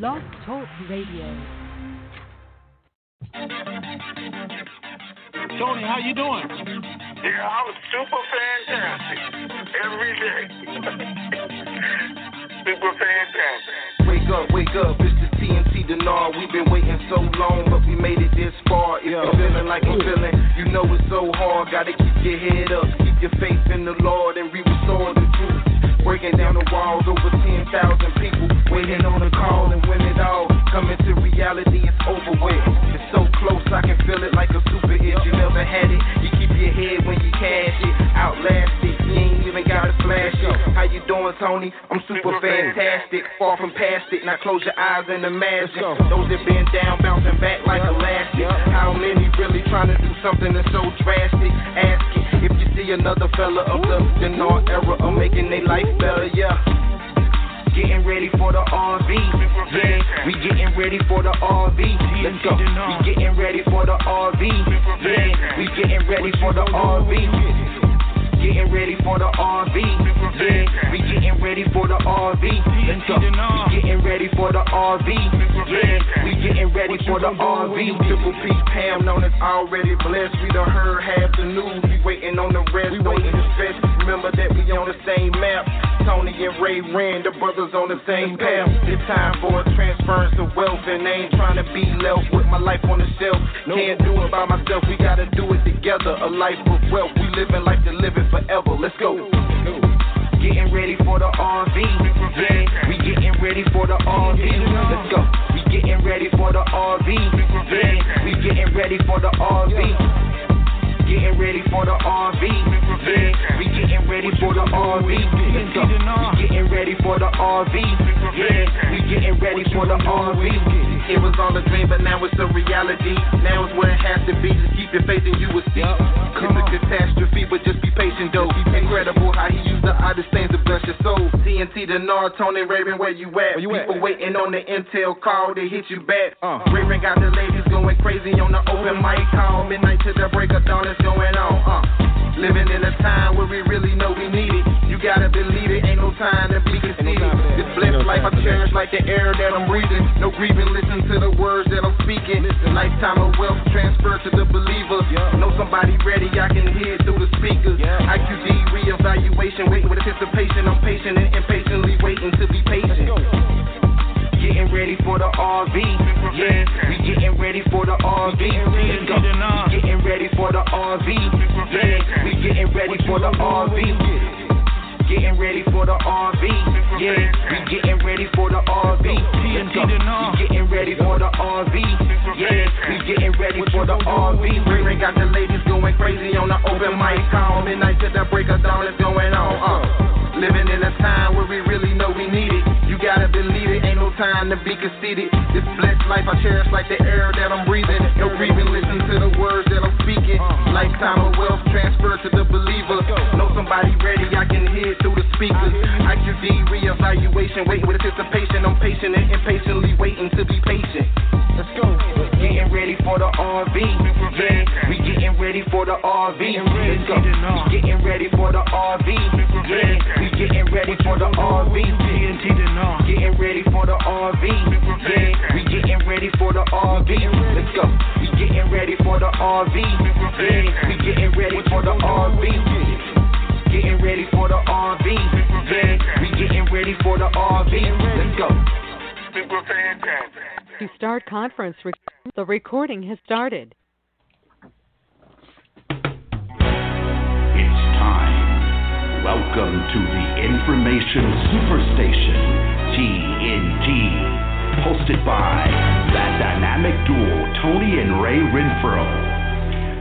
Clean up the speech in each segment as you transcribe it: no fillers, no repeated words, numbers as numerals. Blog Talk Radio. Tony, how you doing? Yeah, I'm super fantastic. Every day. Super fantastic. Wake up, it's the TNT Denar. We've been waiting so long, but we made it this far. If you're feeling like I'm feeling, you know it's so hard. Gotta keep your head up, keep your faith in the Lord, and we restore the truth. Breaking down the walls, over 10,000 people waiting on a call, and when it all coming to reality, it's over with. It's so close, I can feel it like a super itch. You never had it, you keep your head when you cash it. Outlast it, you ain't even gotta flash it. How you doing, Tony? I'm super fantastic, far from past it. Now close your eyes and imagine those that been down, bouncing back like elastic. How many really trying to do something that's so drastic? Ask it. If you see another fella of the dinar era, I'm making their life better, yeah. Getting ready for the RV, yeah. We getting ready for the RV, let's go. We getting ready for the RV, yeah. We getting ready for the RV, getting ready for the RV, yeah. We getting ready for the RV, let's go. We getting ready for the RV, yeah. We getting ready for the RV. Triple P Pam known as already blessed. We done heard half the news. Waiting on the rest, we waiting to stretch. Remember that we on the same map. Tony and Raven, the brothers on the same path. It's time for a transference of wealth, and I ain't trying to be left with my life on the shelf. Can't do it by myself, we gotta do it together. A life with wealth, we living life to live it forever. Let's go. Getting ready for the RV, yeah. We getting ready for the RV. Let's go. We getting ready for the RV, yeah. We getting ready for the RV. Getting ready for the RV. Yeah. We getting ready for the RV. We getting ready for the RV. Yeah. We getting ready for the RV. It was all a dream, but now it's a reality. Now it's where it has to be. Just keep your faith and you will see. It's a catastrophe, but just be patient, though. Incredible how he used the oddest things to bless your soul. TNT, Denar, Tony, Raven, where you at? People waiting on the intel call to hit you back. Raven got the ladies going crazy on the open mic call. Midnight to the break of dawn, it's going on. Living in a time where we really know we need it. You gotta believe it, ain't no time to be conceited. This blessed life I cherish like the air that I'm breathing. No grieving, listen to the words that I'm speaking. Listen. Lifetime of wealth transferred to the believer. Know somebody ready, I can hear it through the speakers. IQD reevaluation, waiting with anticipation. I'm patient and impatiently waiting to be patient. Getting ready for the RV, yeah. We getting ready for the RV. Let's go. We getting ready for the RV, yeah. We getting ready for the RV. Getting ready for the RV, yeah. We getting ready for the RV. We getting ready for the RV, yeah. We getting ready for the RV. We got the ladies going crazy on the open mic call. Midnight to the break of dawn is going on. Living in a time where we really know we need it. You gotta believe it, ain't no time to be conceited. This blessed life I cherish like the air that I'm breathing. No grieving, listen to the words that I'm speaking. Lifetime of wealth transferred to the believer. Know somebody ready, I can hear through the speakers. IQD reevaluation, waiting with anticipation. I'm patient and impatiently waiting to be patient. Let's go. Getting ready for the RV. Yeah. We getting ready for the RV. Let's go. We getting ready for the RV. Yeah. We getting ready for the RV. Getting ready for the RV. Yeah. We getting ready for the RV. Let's go. We getting ready for the RV. Yeah. We getting ready for the RV. Getting ready for the RV. We getting ready for the RV. Let's go. To start conference, the recording has started. It's time. Welcome to the Information Superstation, TNT, hosted by that dynamic duo, Tony and Ray Renfro.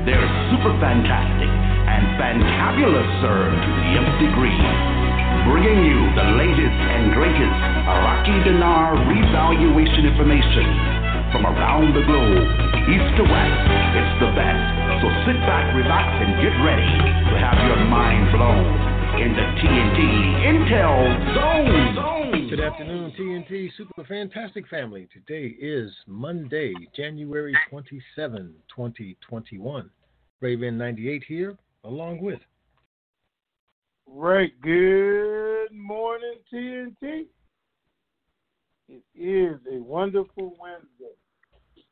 They're super fantastic and fantabulous, sir, to the nth degree, bringing you the latest and greatest Iraqi dinar revaluation information from around the globe, east to west. It's the best, so sit back, relax, and get ready to have your mind blown in the TNT Intel Zone. Good afternoon, TNT Super Fantastic Family. Today is Monday, January 27, 2021. Raven 98 here, along with. Right, good morning, TNT. It is a wonderful Wednesday,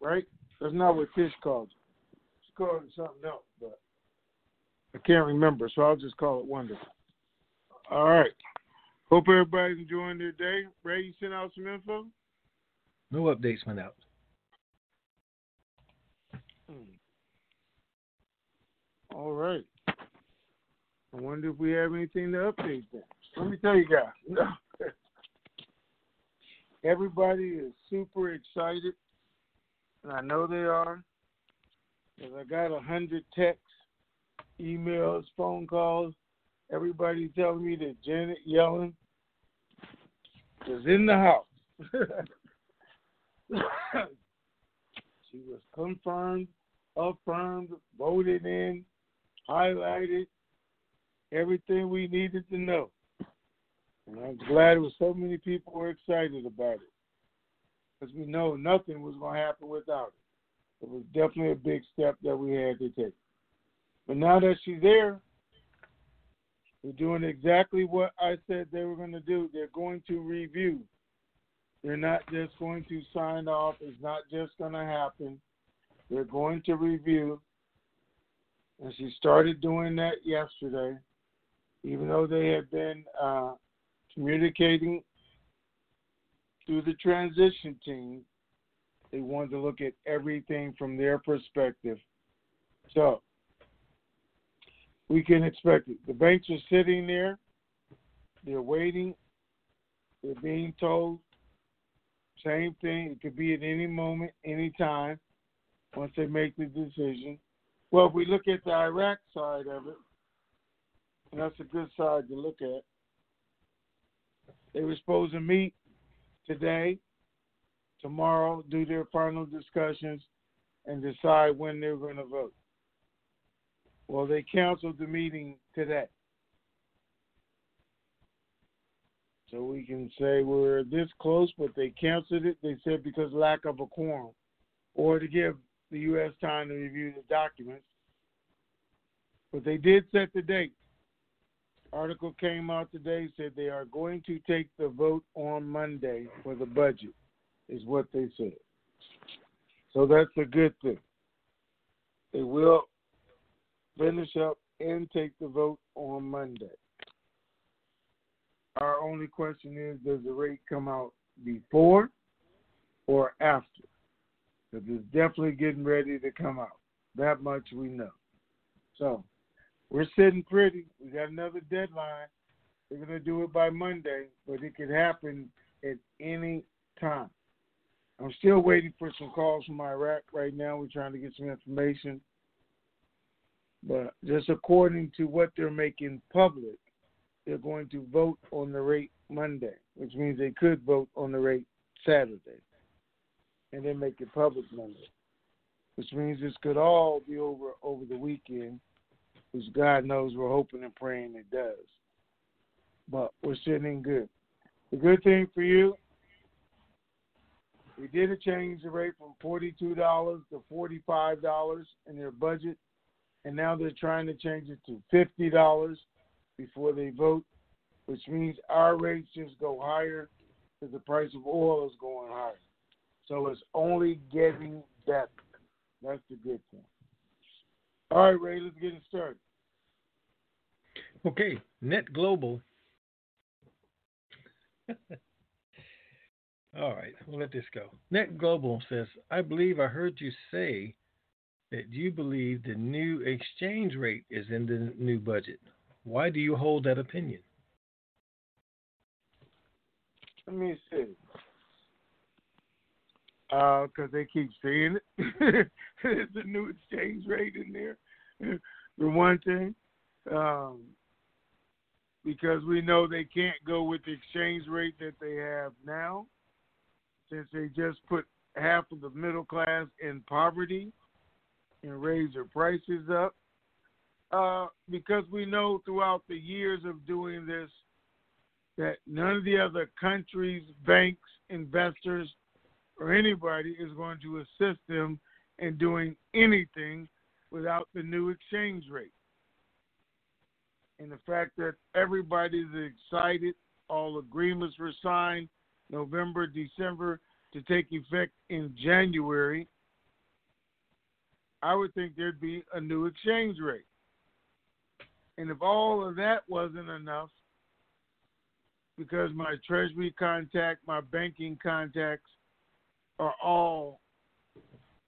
right? That's not what Tish calls it. She called it something else, but I can't remember, so I'll just call it wonderful. All right. Hope everybody's enjoying their day. Ray, you sent out some info? No updates went out. All right. I wonder if we have anything to update then. Let me tell you guys. Everybody is super excited, and I know they are, because I got 100 texts, emails, phone calls. Everybody telling me that Janet Yellen was in the house. She was confirmed, affirmed, voted in, highlighted, everything we needed to know. And I'm glad it was so many people were excited about it, because we know nothing was going to happen without it. It was definitely a big step that we had to take. But now that she's there, they're doing exactly what I said they were going to do. They're going to review. They're not just going to sign off. It's not just going to happen. They're going to review. And she started doing that yesterday, even though they had been communicating through the transition team. They wanted to look at everything from their perspective. So we can expect it. The banks are sitting there. They're waiting. They're being told. Same thing. It could be at any moment, any time, once they make the decision. Well, if we look at the Iraq side of it, and that's a good side to look at, they were supposed to meet today, tomorrow, do their final discussions, and decide when they're going to vote. Well, they canceled the meeting today. So we can say we're this close, but they canceled it, they said, because lack of a quorum, or to give the U.S. time to review the documents. But they did set the date. Article came out today, said they are going to take the vote on Monday for the budget, is what they said. So that's a good thing. They will finish up and take the vote on Monday. Our only question is, does the rate come out before or after? Because it's definitely getting ready to come out. That much we know. So we're sitting pretty. We got another deadline. They're going to do it by Monday, but it could happen at any time. I'm still waiting for some calls from Iraq right now. We're trying to get some information. But just according to what they're making public, they're going to vote on the rate Monday, which means they could vote on the rate Saturday, and then make it public Monday, which means this could all be over the weekend, which God knows we're hoping and praying it does. But we're sitting good. The good thing for you, we did a change the rate from $42 to $45 in their budget, and now they're trying to change it to $50 before they vote, which means our rates just go higher because the price of oil is going higher. So it's only getting better. That's the good thing. All right, Ray, let's get it started. Okay, Net Global. All right, we'll let this go. Net Global says, I believe I heard you say that you believe the new exchange rate is in the new budget. Why do you hold that opinion? Let me see. Because they keep saying it. There's a new exchange rate in there, for one thing. Because we know they can't go with the exchange rate that they have now, since they just put half of the middle class in poverty and raise their prices up. Because we know throughout the years of doing this that none of the other countries, banks, investors, or anybody is going to assist them in doing anything without the new exchange rate. And the fact that everybody's excited, all agreements were signed, November, December, to take effect in January, I would think there'd be a new exchange rate. And if all of that wasn't enough, because my Treasury contact, my banking contacts are all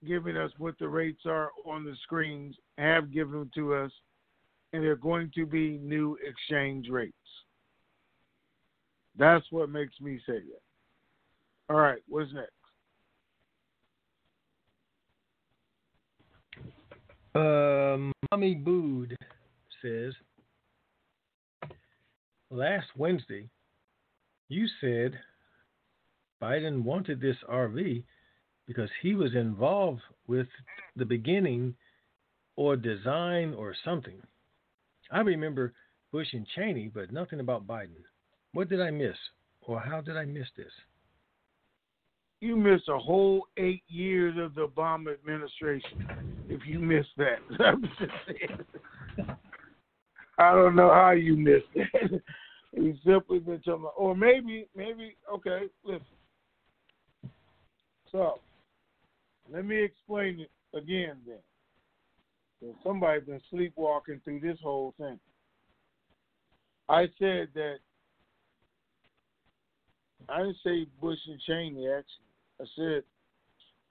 giving us what the rates are on the screens, have given them to us, and they're going to be new exchange rates. That's what makes me say that. All right, what's next? Mommy Bood says, last Wednesday, you said Biden wanted this RV because he was involved with the beginning or design or something. I remember Bush and Cheney, but nothing about Biden. What did I miss, or how did I miss this? You missed a whole 8 years of the Obama administration if you missed that. I don't know how you missed that. He's simply been talking about, or maybe, okay, listen. So, let me explain it again then. So somebody's been sleepwalking through this whole thing. I said that, I didn't say Bush and Cheney, actually. I said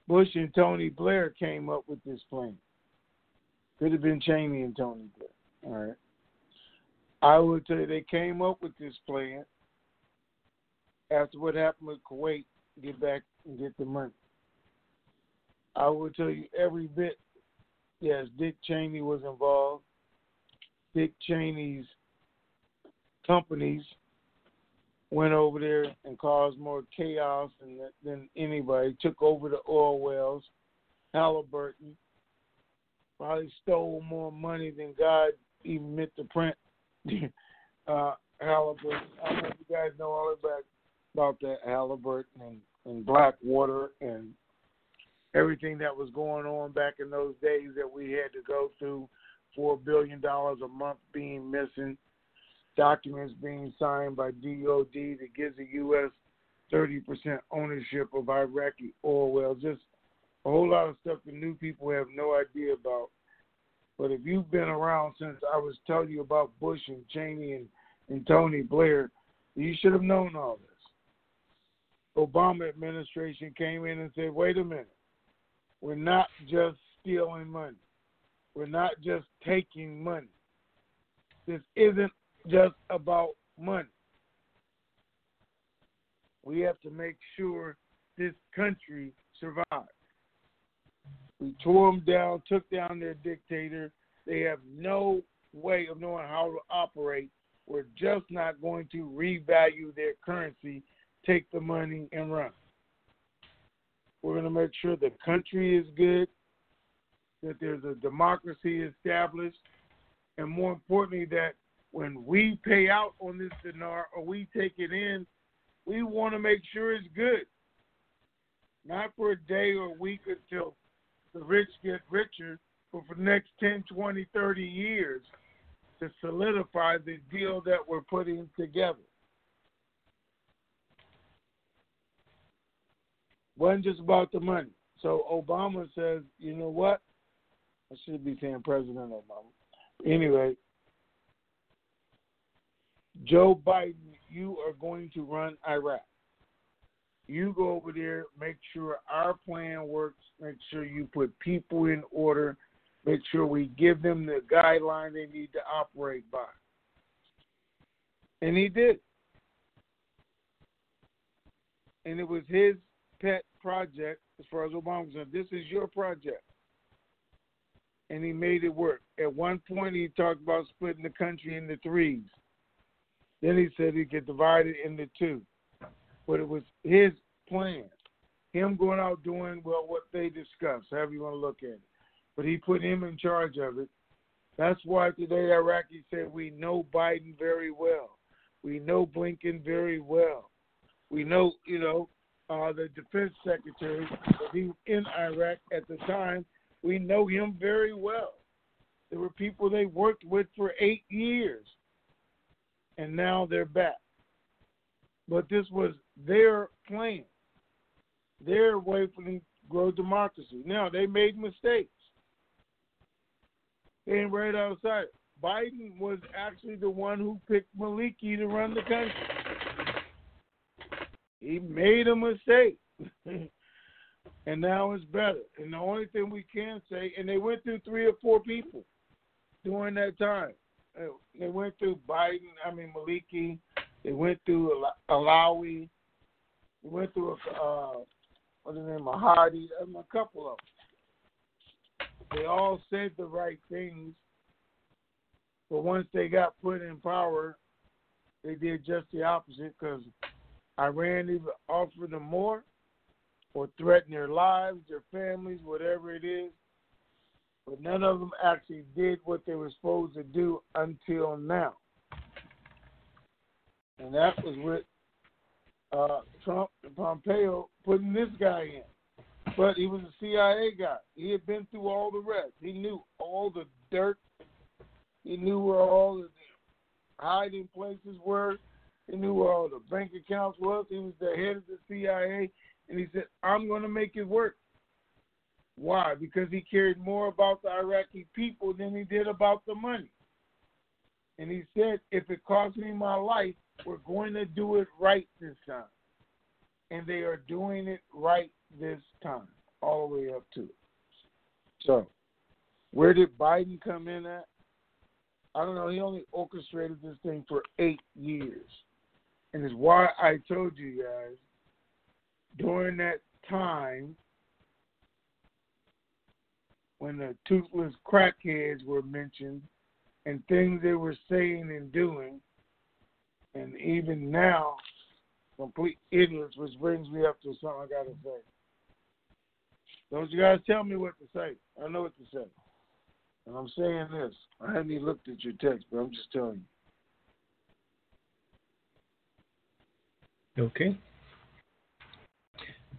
Bush and Tony Blair came up with this plan. Could have been Cheney and Tony Blair. All right. I would tell you they came up with this plan after what happened with Kuwait, get back and get the money. I would tell you every bit, yes, Dick Cheney was involved. Dick Cheney's companies went over there and caused more chaos than anybody, took over the oil wells. Halliburton probably stole more money than God even meant to print. Halliburton, I don't know if you guys know all about that, Halliburton and Blackwater and everything that was going on back in those days that we had to go through, $4 billion a month being missing. Documents being signed by DOD that gives the U.S. 30% ownership of Iraqi oil wells. Just a whole lot of stuff that new people have no idea about. But if you've been around since I was telling you about Bush and Cheney and Tony Blair, you should have known all this. Obama administration came in and said, wait a minute, we're not just stealing money. We're not just taking money. This isn't just about money. We have to make sure this country survives. We tore them down, took down their dictator. They have no way of knowing how to operate. We're just not going to revalue their currency, take the money, and run. We're going to make sure the country is good, that there's a democracy established, and more importantly, that when we pay out on this dinar or we take it in, we want to make sure it's good. Not for a day or a week until the rich get richer, but for the next 10, 20, 30 years to solidify the deal that we're putting together. Wasn't just about the money. So Obama says, you know what? I should be saying President Obama. Anyway, Joe Biden, you are going to run Iraq. You go over there, make sure our plan works, make sure you put people in order, make sure we give them the guideline they need to operate by. And he did. And it was his pet project as far as Obama was concerned. This is your project. And he made it work. At one point, he talked about splitting the country into threes. Then he said he'd get divided into two. But it was his plan. Him going out doing, well, what they discussed, however you want to look at it. But he put him in charge of it. That's why today Iraqis say we know Biden very well. We know Blinken very well. We know, the defense secretary, he was in Iraq at the time. We know him very well. There were people they worked with for 8 years. And now they're back. But this was their plan, their way for them to grow democracy. Now, they made mistakes. And right outside, Biden was actually the one who picked Maliki to run the country. He made a mistake. And now it's better. And the only thing we can say, and they went through 3 or 4 people during that time. They went through Maliki. They went through Alawi. They went through Mahadi, a couple of them. They all said the right things, but once they got put in power, they did just the opposite, because Iran either offered them more or threatened their lives, their families, whatever it is. But none of them actually did what they were supposed to do until now. And that was with Trump and Pompeo putting this guy in. But he was a CIA guy. He had been through all the rest. He knew all the dirt. He knew where all the hiding places were. He knew where all the bank accounts was. He was the head of the CIA. And he said, I'm going to make it work. Why? Because he cared more about the Iraqi people than he did about the money. And he said, if it costs me my life, we're going to do it right this time. And they are doing it right this time, all the way up to it. So, where did Biden come in at? I don't know. He only orchestrated this thing for 8 years. And it's why I told you guys, during that time, when the toothless crackheads were mentioned and things they were saying and doing, and even now, complete idiots, which brings me up to something I got to say. Don't you guys tell me what to say. I know what to say. And I'm saying this. I haven't even looked at your text, but I'm just telling you. Okay.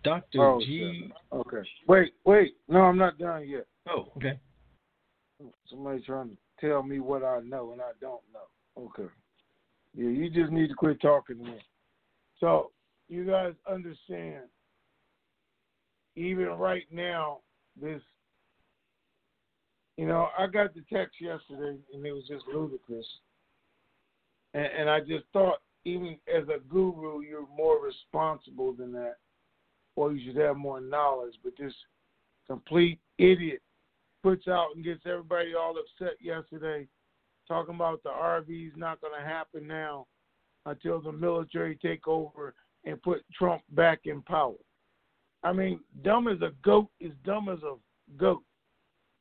Dr. G. Okay. Wait. No, I'm not done yet. Oh, okay. Somebody's trying to tell me what I know and I don't know. Okay. Yeah, you just need to quit talking to me. So, you guys understand, even right now, this, I got the text yesterday and it was just ludicrous. And I just thought, even as a guru, you're more responsible than that. Or you should have more knowledge, but this complete idiot puts out and gets everybody all upset yesterday, talking about the RV's not going to happen now until the military take over and put Trump back in power. Dumb as a goat is dumb as a goat.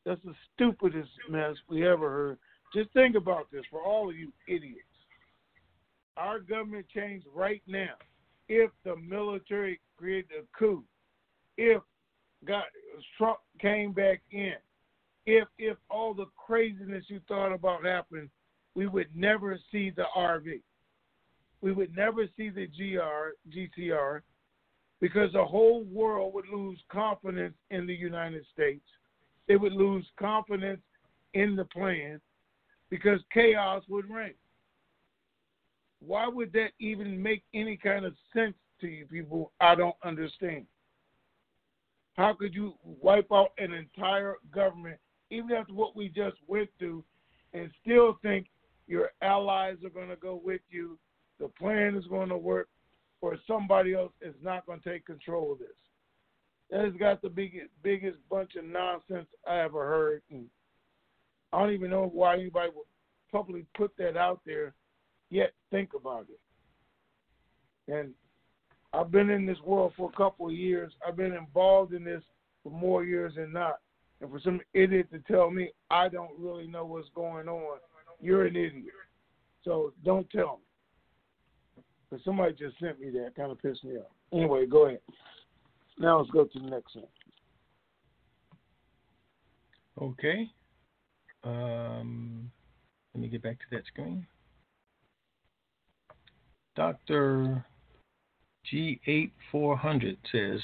That's the stupidest mess we ever heard. Just think about this for all of you idiots. Our government changed right now. If the military created a coup, if Trump came back in, if all the craziness you thought about happened, we would never see the RV. We would never see the GCR, because the whole world would lose confidence in the United States. They would lose confidence in the plan because chaos would reign. Why would that even make any kind of sense to you people? I don't understand. How could you wipe out an entire government, even after what we just went through, and still think your allies are going to go with you, the plan is going to work, or somebody else is not going to take control of this? That has got the biggest bunch of nonsense I ever heard. And I don't even know why anybody would publicly put that out there. Yet think about it. And I've been in this world for a couple of years. I've been involved in this for more years than not. And for some idiot to tell me I don't really know what's going on, you're an idiot. So don't tell me. But somebody just sent me that. It kind of pissed me off. Anyway, go ahead. Now let's go to the next one. Okay. Let me get back to that screen. Dr. G8400 says,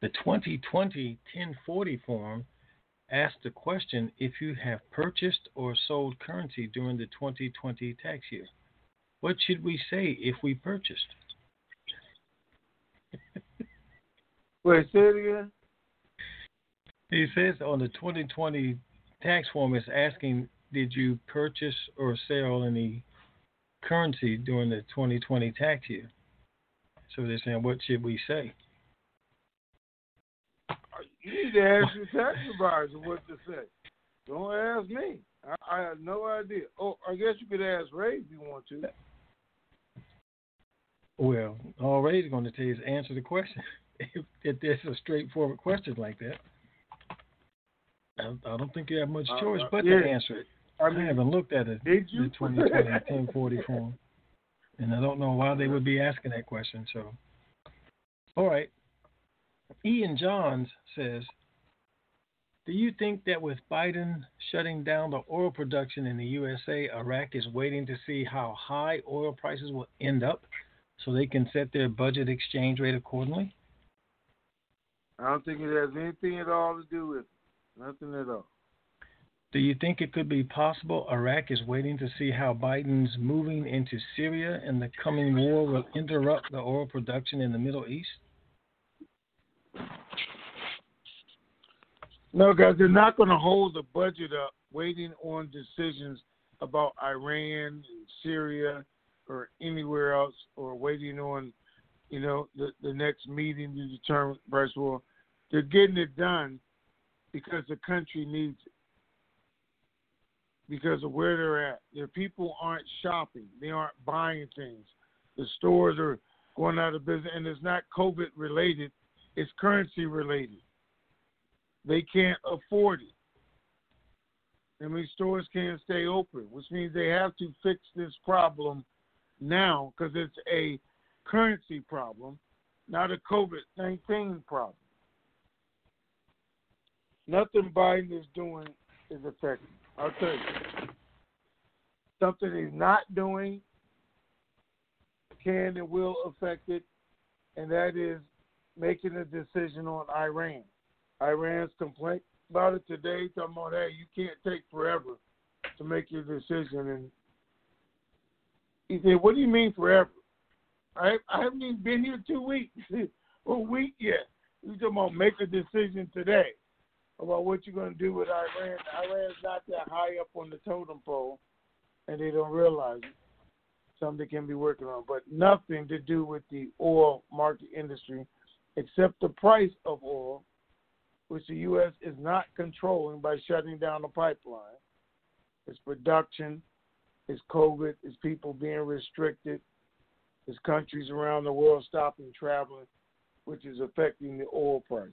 the 2020 1040 form asked the question if you have purchased or sold currency during the 2020 tax year. What should we say if we purchased? Wait, say it again? He says on the 2020 tax form, it's asking, did you purchase or sell any currency during the 2020 tax year? So they're saying, what should we say? You need to ask your tax advisor what to say. Don't ask me. I have no idea. Oh, I guess you could ask Ray if you want to. Well, all Ray's going to tell you is answer the question. If there's a straightforward question like that, I don't think you have much choice but to answer it. I haven't looked at it, the 2020 1040 form, and I don't know why they would be asking that question. So, all right. Ian Johns says, do you think that with Biden shutting down the oil production in the USA, Iraq is waiting to see how high oil prices will end up so they can set their budget exchange rate accordingly? I don't think it has anything at all to do with it. Nothing at all. Do you think it could be possible Iraq is waiting to see how Biden's moving into Syria and the coming war will interrupt the oil production in the Middle East? No, guys, they're not going to hold the budget up waiting on decisions about Iran and Syria or anywhere else, or waiting on, you know, the next meeting to determine the price war. They're getting it done because the country needs it, because of where they're at. Their people aren't shopping. They aren't buying things. The stores are going out of business, and it's not COVID-related. It's currency-related. They can't afford it. I mean, stores can't stay open, which means they have to fix this problem now because it's a currency problem, not a COVID-19 problem. Nothing Biden is doing is effective. I'll tell you. Something he's not doing can and will affect it, and that is making a decision on Iran. Iran's complaint about it today, talking about, hey, you can't take forever to make your decision. And he said, what do you mean forever? I haven't even been here 2 weeks or a week yet. You're talking about make a decision today about what you're going to do with Iran. Iran's not that high up on the totem pole, and they don't realize it. Something they can be working on, but nothing to do with the oil market industry except the price of oil, which the U.S. is not controlling by shutting down the pipeline. It's production, it's COVID, it's people being restricted, it's countries around the world stopping traveling, which is affecting the oil price.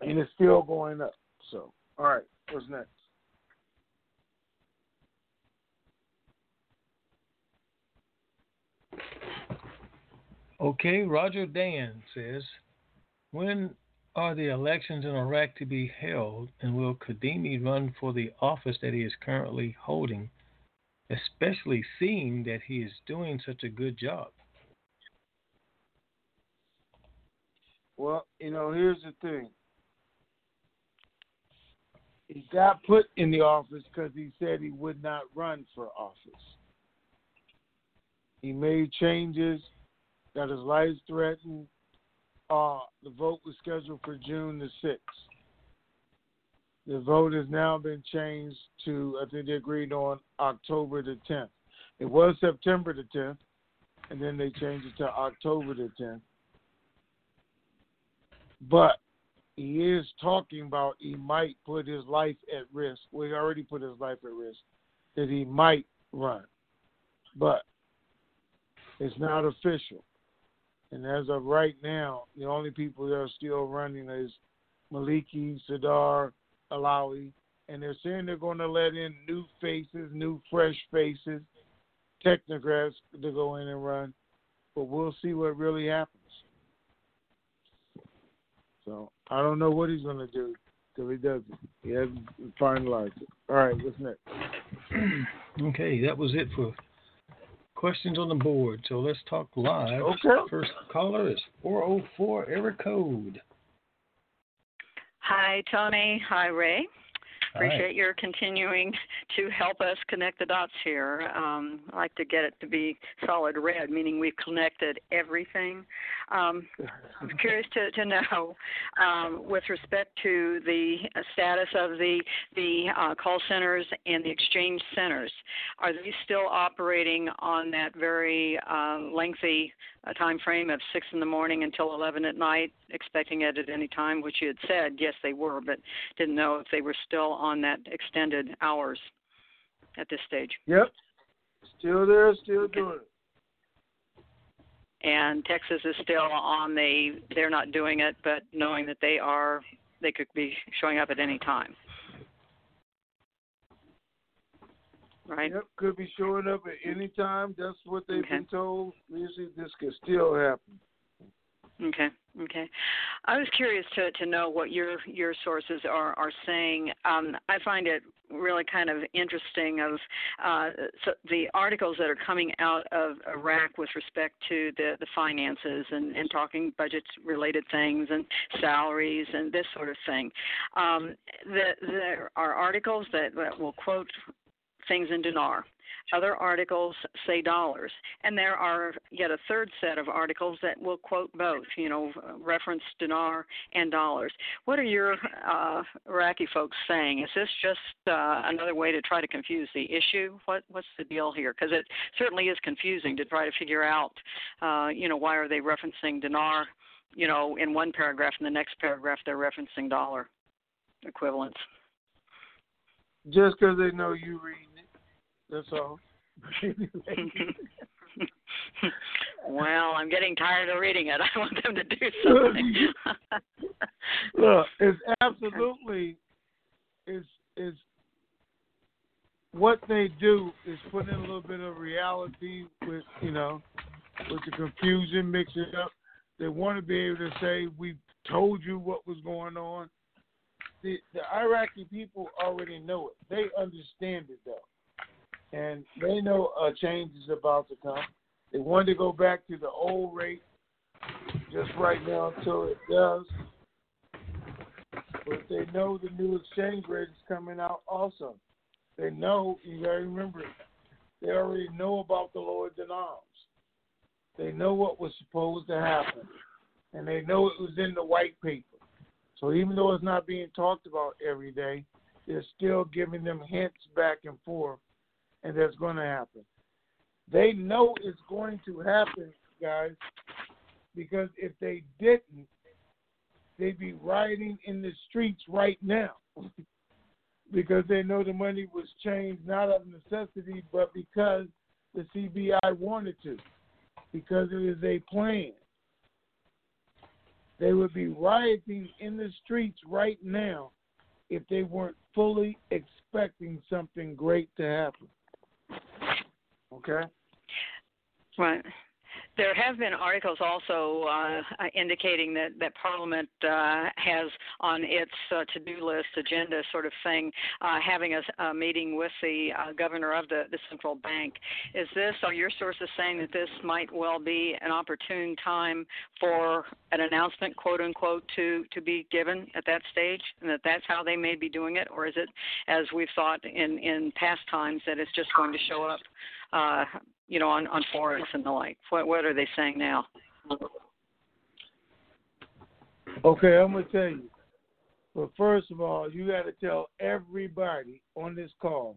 And it's still going up. So, all right, what's next? Okay, Roger Dan says, when are the elections in Iraq to be held, and will Kadhimi run for the office that he is currently holding, especially seeing that he is doing such a good job? Well, you know, here's the thing. He got put in the office because he said he would not run for office. He made changes, got his life threatened. The vote was scheduled for June the 6th. The vote has now been changed to, I think they agreed on, October the 10th. It was September the 10th, and then they changed it to October the 10th. But he is talking about he might put his life at risk. Well, he already put his life at risk, that he might run. But it's not official. And as of right now, the only people that are still running is Maliki, Sadar, Alawi, and they're saying they're going to let in new faces, new fresh faces, technocrats to go in and run. But we'll see what really happens. So I don't know what he's going to do till he does it. He hasn't finalized it. All right, what's next? Okay, that was it for questions on the board, so let's talk live. Okay. First caller is 404 area code. Hi, Tony. Hi, Ray. Appreciate your continuing to help us connect the dots here. I like to get it to be solid red, meaning we've connected everything. I'm curious to know, with respect to the status of the call centers and the exchange centers, are these still operating on that very lengthy time frame of 6 in the morning until 11 at night, expecting it at any time, which you had said, yes, they were, but didn't know if they were still on that extended hours at this stage? Yep. Still there, still doing it. And Texas is still on they're not doing it, but knowing that they could be showing up at any time. Right? Yep, could be showing up at any time. That's what they've been told. Usually this could still happen. Okay. I was curious to know what your sources are saying. I find it really kind of interesting of so the articles that are coming out of Iraq with respect to the finances and talking budget-related things and salaries and this sort of thing. There are articles that will quote things in dinar. Other articles say dollars, and there are yet a third set of articles that will quote both, reference dinar and dollars. What are your Iraqi folks saying? Is this just another way to try to confuse the issue? What's the deal here? Because it certainly is confusing to try to figure out, why are they referencing dinar, in one paragraph, and the next paragraph they're referencing dollar equivalents. Just because they know you read. That's all. Well, I'm getting tired of reading it. I want them to do something. Look, it's absolutely is what they do is put in a little bit of reality with with the confusion, mix it up. They want to be able to say we told you what was going on. The Iraqi people already know it. They understand it though. And they know a change is about to come. They want to go back to the old rate just right now until it does. But they know the new exchange rate is coming out also. They know, you got to remember, they already know about the lower dinars. They know what was supposed to happen. And they know it was in the white paper. So even though it's not being talked about every day, they're still giving them hints back and forth. And that's going to happen. They know it's going to happen, guys, because if they didn't, they'd be rioting in the streets right now because they know the money was changed not out of necessity but because the CBI wanted to, because it is a plan. They would be rioting in the streets right now if they weren't fully expecting something great to happen. Okay? Right. There have been articles also indicating that Parliament has on its to-do list agenda sort of thing, having a meeting with the governor of the central bank. Are your sources saying that this might well be an opportune time for an announcement, quote unquote, to be given at that stage, and that's how they may be doing it? Or is it, as we've thought in past times, that it's just going to show up on forums and the like? What are they saying now? Okay, I'm going to tell you. But first of all, you got to tell everybody on this call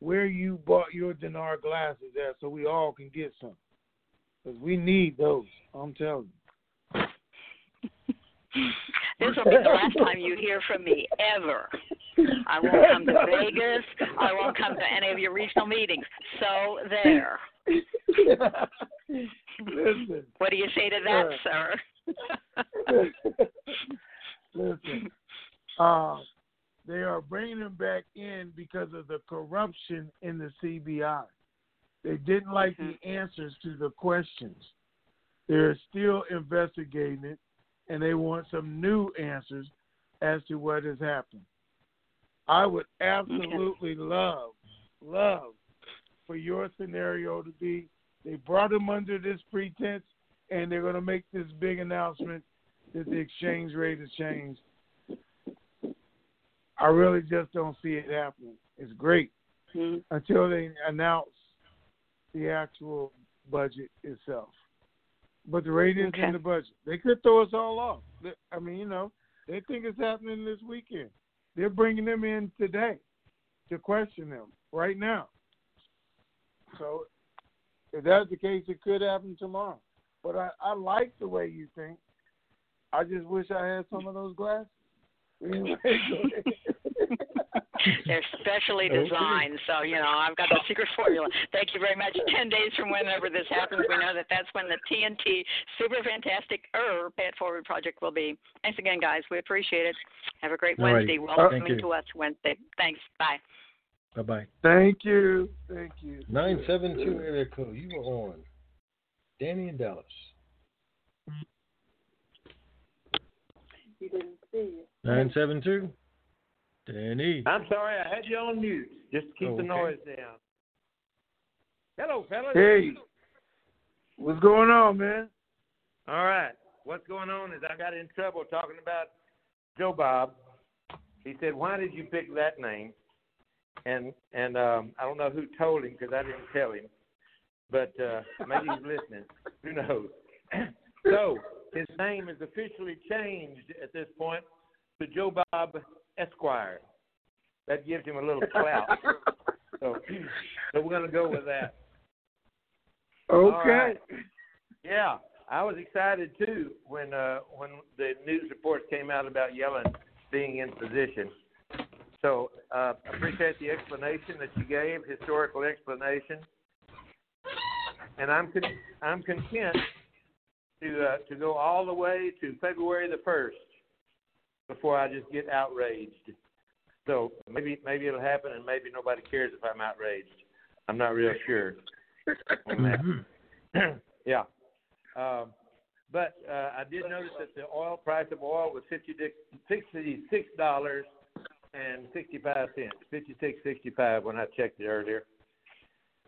where you bought your dinar glasses at so we all can get some. Because we need those, I'm telling you. This will be the last time you hear from me ever. I won't come to Vegas. I won't come to any of your regional meetings. So there. Listen. What do you say to that, sir? Listen. They are bringing them back in because of the corruption in the CBI. They didn't like the answers to the questions. They're still investigating it, and they want some new answers as to what has happened. I would absolutely love for your scenario to be they brought them under this pretense and they're going to make this big announcement that the exchange rate has changed. I really just don't see it happening. It's great until they announce the actual budget itself. But the ratings in the budget, they could throw us all off. I mean, you know, they think it's happening this weekend. They're bringing them in today to question them right now. So if that's the case, it could happen tomorrow. But I like the way you think. I just wish I had some of those glasses. Anyway, they're specially designed, so you know I've got the secret formula. Thank you very much. 10 days from whenever this happens, we know that that's when the TNT Super Fantastic Pay It Forward project will be. Thanks again, guys. We appreciate it. Have a great Wednesday. Welcome to us Wednesday. Thanks. Bye. Bye bye. Thank you. Thank you. 972 area code. You were on. Danny in Dallas. You didn't see it. 972. Danny. I'm sorry, I had you on mute. Just to keep the noise down. Hello, fellas. Hey. What's going on, man? All right. What's going on is I got in trouble talking about Joe Bob. He said, why did you pick that name? And I don't know who told him because I didn't tell him. But maybe he's listening. Who knows? So, his name is officially changed at this point to Joe Bob Esquire. That gives him a little clout. so we're going to go with that. Okay. Right. Yeah, I was excited, too, when the news reports came out about Yellen being in position. So I appreciate the explanation that you gave, historical explanation. And I'm content to go all the way to February the 1st before I just get outraged. So maybe it'll happen, and maybe nobody cares if I'm outraged. I'm not real sure. Yeah. But I did notice that the price of oil was $66.65, $56.65 when I checked it earlier.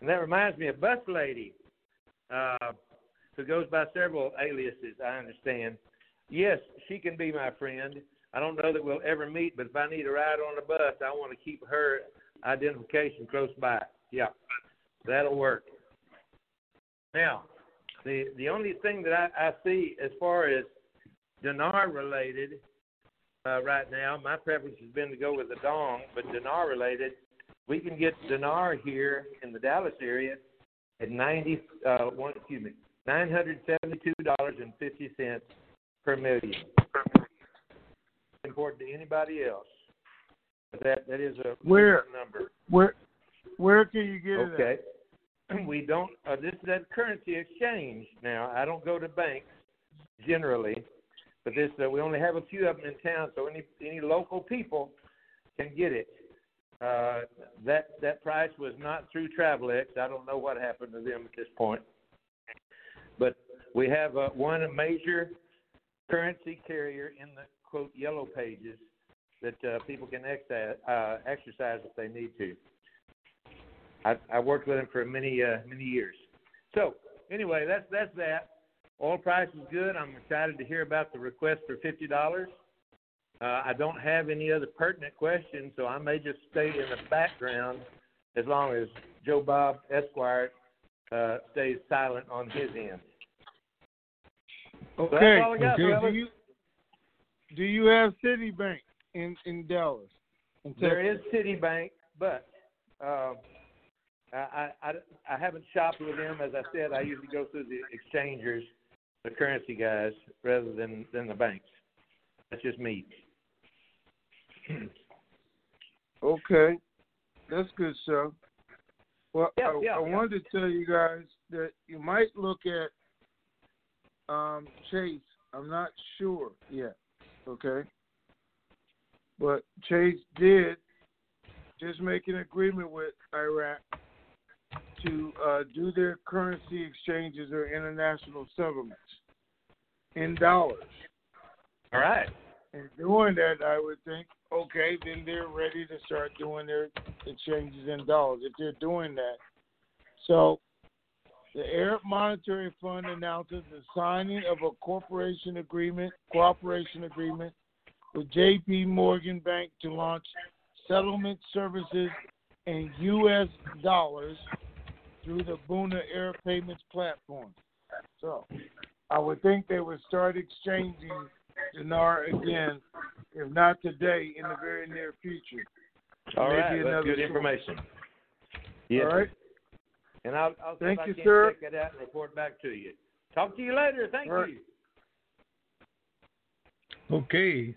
And that reminds me, a bus lady who goes by several aliases, I understand. Yes, she can be my friend. I don't know that we'll ever meet, but if I need a ride on the bus, I want to keep her identification close by. Yeah, that'll work. Now, the only thing that I see as far as dinar-related right now, my preference has been to go with the dong, but dinar-related, we can get dinar here in the Dallas area at $972.50 per million. Important to anybody else. That is a good number. Where can you get it at? Okay. We don't. This is at currency exchange now. I don't go to banks generally, but this we only have a few of them in town, so any local people can get it. That price was not through TravelX. I don't know what happened to them at this point. But we have one major currency carrier in the, quote, yellow pages that people can exercise if they need to. I worked with them for many years. So, anyway, that's that. Oil price is good. I'm excited to hear about the request for $50. I don't have any other pertinent questions, so I may just stay in the background as long as Joe Bob Esquire stays silent on his end. Okay. So that's all I got, brother. Do you have Citibank in Dallas? There is Citibank, but I haven't shopped with them. As I said, I usually go through the exchangers, the currency guys, rather than the banks. That's just me. Okay, that's good, sir. Well, I wanted to tell you guys that you might look at Chase. I'm not sure yet, okay? But Chase did just make an agreement with Iraq to do their currency exchanges or international settlements in dollars. All right. And doing that, I would think, okay, then they're ready to start doing their exchanges in dollars if they're doing that. So the Arab Monetary Fund announces the signing of a cooperation agreement with J.P. Morgan Bank to launch settlement services in U.S. dollars through the Buna Air Payments platform. So I would think they would start exchanging dinar again, if not today, in the very near future. All right, that's good information. Yes. All right. And I'll see if I can check it out and report back to you. Talk to you later. Thank you. Okay,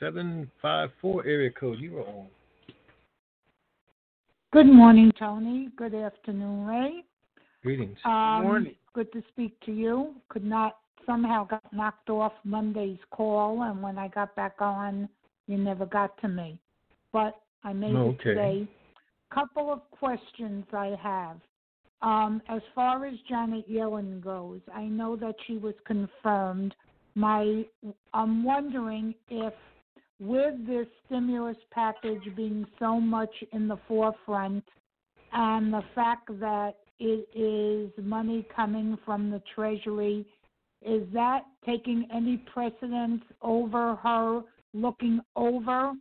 754 area code. You were on. Good morning, Tony. Good afternoon, Ray. Greetings. Good morning. Good to speak to you. Somehow got knocked off Monday's call, and when I got back on, you never got to me. But I made it today. Couple of questions I have. As far as Janet Yellen goes, I know that she was confirmed. I'm wondering if, with this stimulus package being so much in the forefront and the fact that it is money coming from the Treasury, is that taking any precedence over her looking over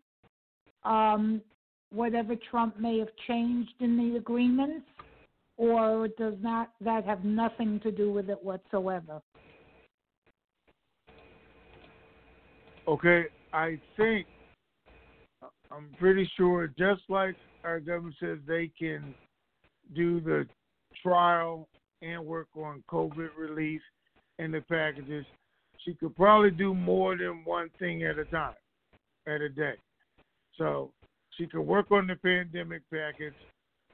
whatever Trump may have changed in the agreements, or does not that have nothing to do with it whatsoever? Okay, I'm pretty sure, just like our government says they can do the trial and work on COVID relief and the packages, she could probably do more than one thing at a time, at a day. So she could work on the pandemic package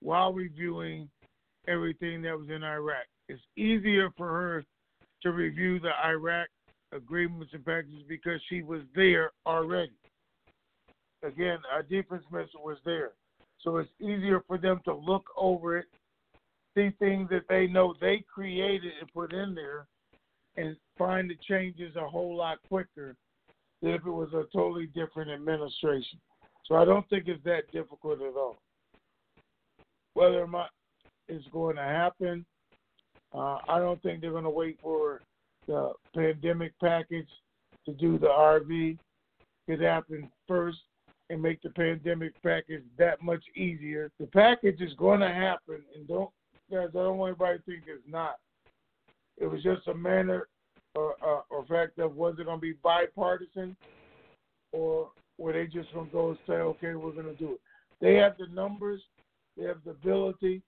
while reviewing everything that was in Iraq. It's easier for her to review the Iraq agreements and packages because she was there already. Again, our defense minister was there. So it's easier for them to look over it, see things that they know they created and put in there, and find the changes a whole lot quicker than if it was a totally different administration. So I don't think it's that difficult at all. Whether it's going to happen, I don't think they're going to wait for the pandemic package to do the RV. It happened first and make the pandemic package that much easier. The package is going to happen, and guys, I don't want anybody to think it's not. It was just a manner or fact of, was it going to be bipartisan, or were they just going to go and say, okay, we're going to do it? They have the numbers. They have the ability.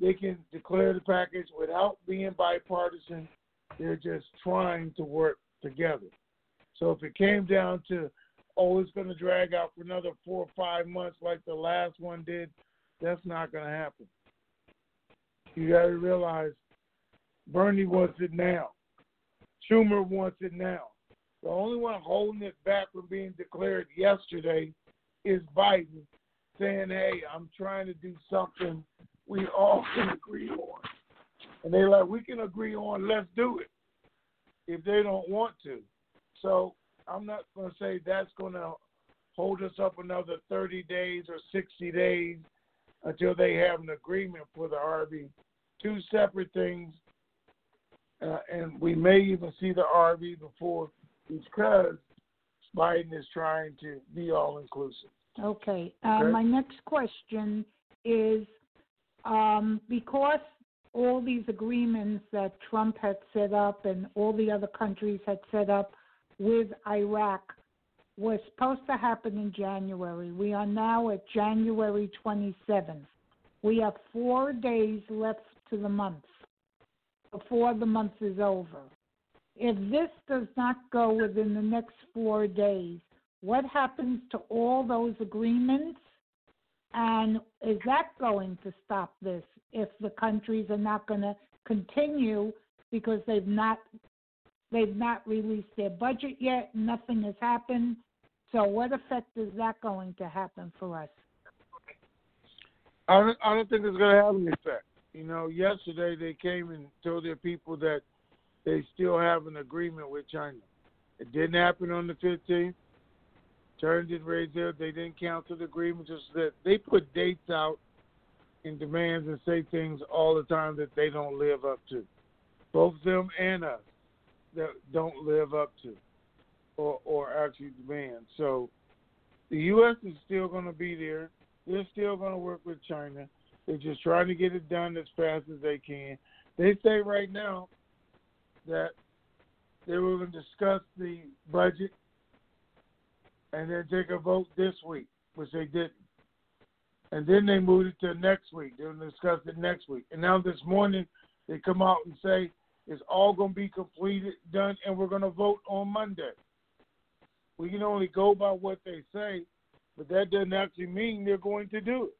They can declare the package without being bipartisan. They're just trying to work together. So if it came down to, it's going to drag out for another 4 or 5 months like the last one did, that's not going to happen. You got to realize, Bernie wants it now. Schumer wants it now. The only one holding it back from being declared yesterday is Biden, saying, hey, I'm trying to do something we all can agree on. And they're like, we can agree on, let's do it, if they don't want to. So I'm not going to say that's going to hold us up another 30 days or 60 days until they have an agreement for the RV. Two separate things. And we may even see the RV before, because Biden is trying to be all-inclusive. Okay. My next question is, because all these agreements that Trump had set up and all the other countries had set up with Iraq were supposed to happen in January. We are now at January 27th. We have 4 days left to the month, before the month is over. If this does not go within the next 4 days, what happens to all those agreements? And is that going to stop this if the countries are not going to continue because they've not released their budget yet, nothing has happened? So what effect is that going to happen for us? I don't think it's going to have an effect. You know, yesterday they came and told their people that they still have an agreement with China. It didn't happen on the 15th. China didn't raise their, they didn't cancel the agreement. Just that they put dates out and demands and say things all the time that they don't live up to. Both them and us that don't live up to. or actually demand. So the U.S. is still going to be there. They're still going to work with China. They're just trying to get it done as fast as they can. They say right now that they were going to discuss the budget and then take a vote this week, which they didn't. And then they moved it to next week. They're going to discuss it next week. And now this morning they come out and say it's all going to be completed, done, and we're going to vote on Monday. We can only go by what they say, but that doesn't actually mean they're going to do it.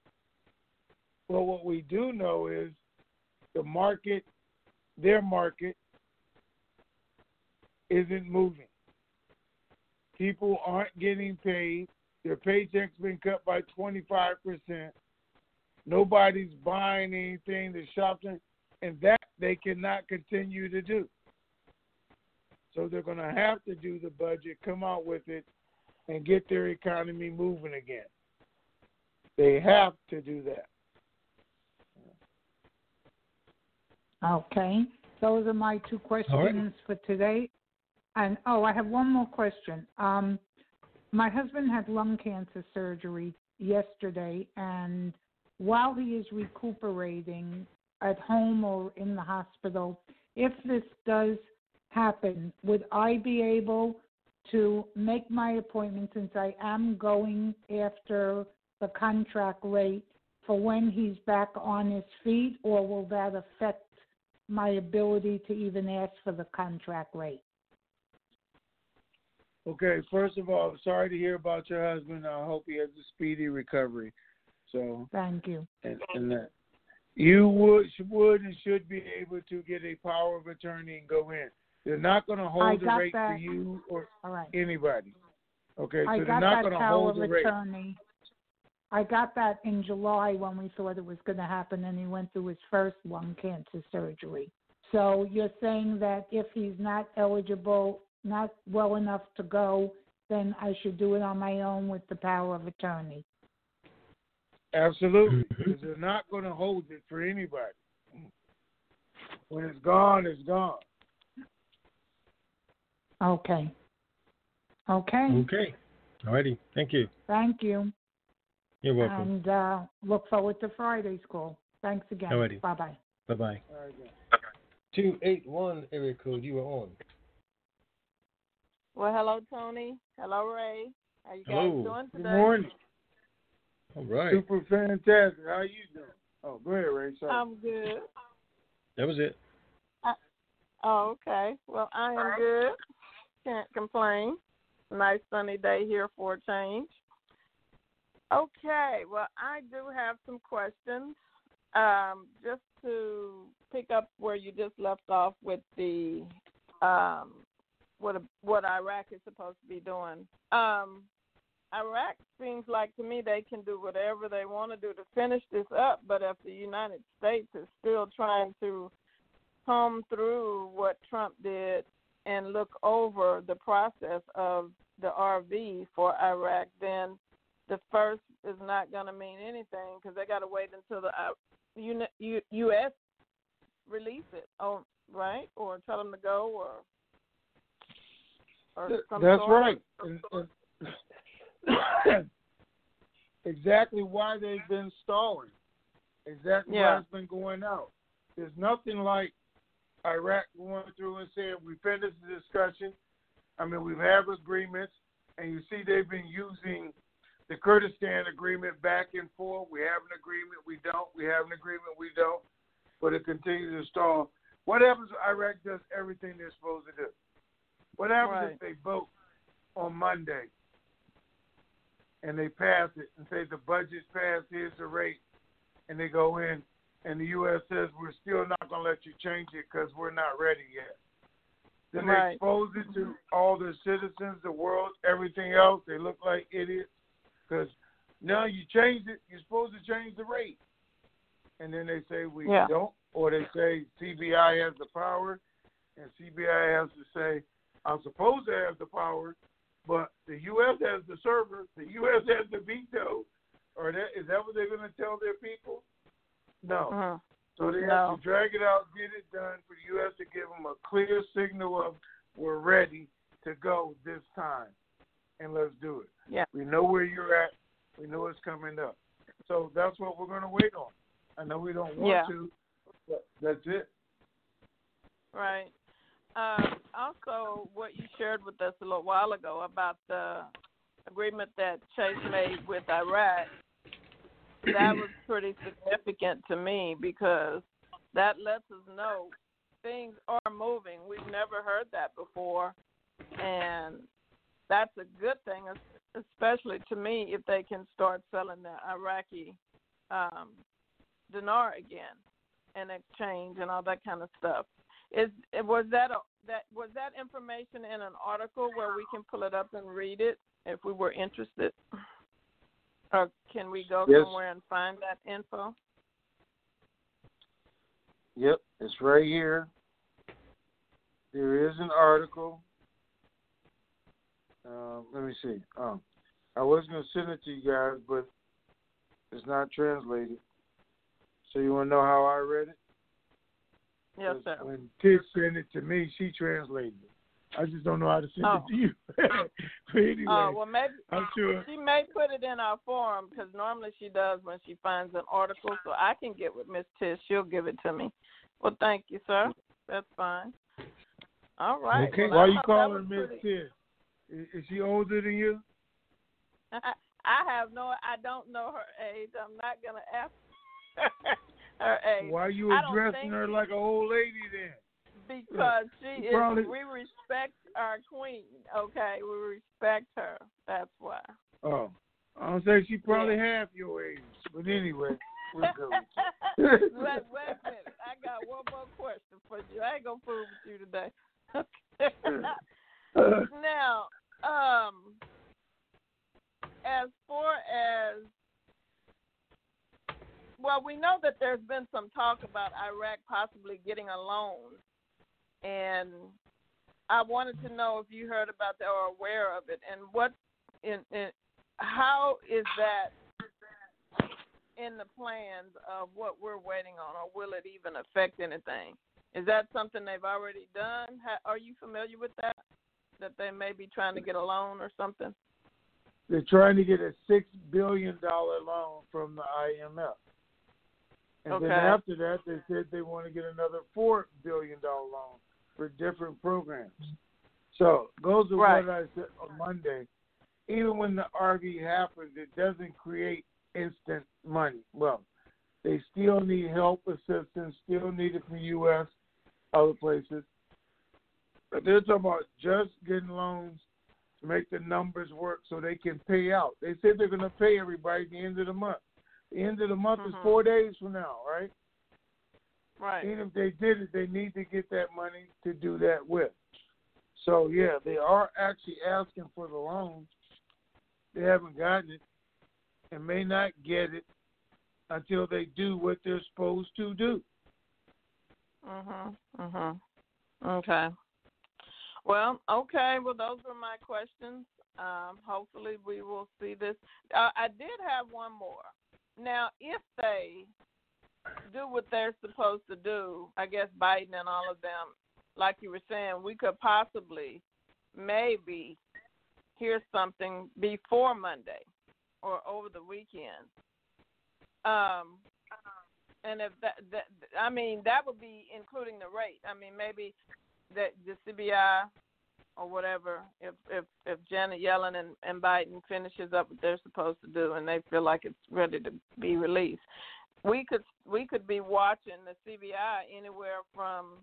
But what we do know is the market, their market, isn't moving. People aren't getting paid. Their paycheck's been cut by 25%. Nobody's buying anything. They're shopping, and that they cannot continue to do. So they're going to have to do the budget, come out with it, and get their economy moving again. They have to do that. Okay. Those are my two questions for today. And, I have one more question. My husband had lung cancer surgery yesterday, and while he is recuperating at home or in the hospital, if this does happen, would I be able to make my appointment, since I am going after the contract rate, for when he's back on his feet, or will that affect my ability to even ask for the contract rate? Okay, first of all, I'm sorry to hear about your husband. I hope he has a speedy recovery. So thank you. And that you would and should be able to get a power of attorney and go in. They're not going to hold the rate for you or anybody. Okay, so they're not going to hold the rate. I got that in July when we thought it was going to happen, and he went through his first lung cancer surgery. So you're saying that if he's not eligible, not well enough to go, then I should do it on my own with the power of attorney? Absolutely. Because they're not going to hold it for anybody. When it's gone, it's gone. Okay. All righty. Thank you. You're welcome. And look forward to Friday's call. Thanks again. Alrighty. Bye-bye. 281 area code, you are on. Well, hello, Tony. Hello, Ray. How you guys doing today? Good morning. All right. Super fantastic. How you doing? Oh, go ahead, Ray. Sorry. I'm good. That was it. Okay. Well, I am good. Can't complain. Nice sunny day here for a change. Okay, well, I do have some questions. Just to pick up where you just left off with the what Iraq is supposed to be doing. Iraq seems like to me they can do whatever they want to do to finish this up, but if the United States is still trying to comb through what Trump did and look over the process of the RV for Iraq, then the first is not going to mean anything because they got to wait until the U.S. release it, right? Or tell them to go, or something. That's right. And exactly why they've been stalling. Exactly why it's been going out. There's nothing like Iraq going through and saying, we finished the discussion. I mean, we've had agreements, and you see they've been using the Kurdistan agreement back and forth. We have an agreement, we don't. We have an agreement, we don't. But it continues to stall. What happens if Iraq does everything they're supposed to do? What happens if they vote on Monday and they pass it and say the budget's passed, here's the rate, and they go in and the U.S. says we're still not going to let you change it because we're not ready yet? Then they expose it to all the citizens, the world, everything else. They look like idiots. Because now you changed it, you're supposed to change the rate. And then they say we don't, or they say CBI has the power, and CBI has to say, I'm supposed to have the power, but the U.S. has the server, the U.S. has the veto. Or is that what they're going to tell their people? No. Uh-huh. So they have to drag it out, get it done, for the U.S. to give them a clear signal of we're ready, to go this time, and let's do it. Yeah. We know where you're at. We know it's coming up. So that's what we're going to wait on. I know we don't want to, but that's it. Right. Also, what you shared with us a little while ago about the agreement that Chase made with Iraq, that was pretty significant to me because that lets us know things are moving. We've never heard that before, and that's a good thing, especially to me, if they can start selling the Iraqi dinar again and exchange and all that kind of stuff. Was that information in an article where we can pull it up and read it if we were interested? Or can we go somewhere and find that info? Yep, it's right here. There is an article. Let me see. I was going to send it to you guys, but it's not translated. So you want to know how I read it? Yes, sir. When Tish sent it to me, she translated it. I just don't know how to send it to you. But anyway, well, maybe I'm sure she may put it in our forum because normally she does when she finds an article. So I can get with Miss Tish; she'll give it to me. Well, thank you, sir. That's fine. All right. Okay. Well, why you calling Miss Tish? Is she older than you? I don't know her age. I'm not gonna ask her age. Why are you addressing her like an old lady then? Because she is, we respect our queen, okay? We respect her. That's why. Oh, I don't say she probably half your age, but anyway, we'll go. Wait a minute. I got one more question for you. I ain't gonna fool with you today. Okay. Now, as far as we know that there's been some talk about Iraq possibly getting a loan. And I wanted to know if you heard about that or aware of it, and how is that in the plans of what we're waiting on, or will it even affect anything? Is that something they've already done? Are you familiar with that? That they may be trying to get a loan or something? They're trying to get a $6 billion loan from the IMF. And then after that, they said they want to get another $4 billion loan for different programs. So those are what I said on Monday. Even when the RV happens, it doesn't create instant money. Well, they still need help, assistance, still need it from U.S., other places. But they're talking about just getting loans to make the numbers work so they can pay out. They said they're going to pay everybody at the end of the month. The end of the month is 4 days from now, right? Right. Even if they did it, they need to get that money to do that with. So, yeah, they are actually asking for the loan. They haven't gotten it and may not get it until they do what they're supposed to do. Okay. Well, those were my questions. Hopefully we will see this. I did have one more. Now, if they do what they're supposed to do, I guess Biden and all of them, like you were saying, we could possibly maybe hear something before Monday or over the weekend. And if that would be including the rate. I mean, maybe that the CBI or whatever, if Janet Yellen and Biden finishes up what they're supposed to do and they feel like it's ready to be released, we could be watching the CBI anywhere from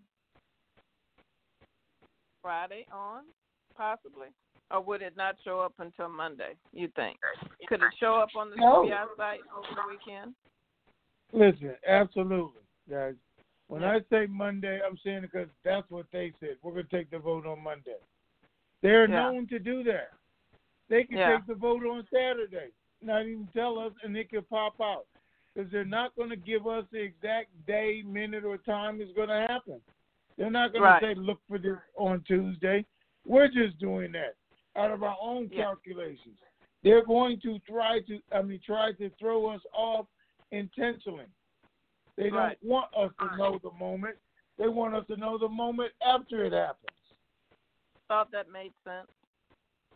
Friday on, possibly. Or would it not show up until Monday, you think? Could it show up on the CBI site over the weekend? Listen, absolutely, guys. When I say Monday, I'm saying it because that's what they said. We're going to take the vote on Monday. They're known to do that. They can take the vote on Saturday, not even tell us, and it can pop out. Because they're not going to give us the exact day, minute, or time it's going to happen. They're not going to say, look for this on Tuesday. We're just doing that out of our own calculations. They're going to try to throw us off intentionally. They don't want us to know the moment. They want us to know the moment after it happens. thought that made sense.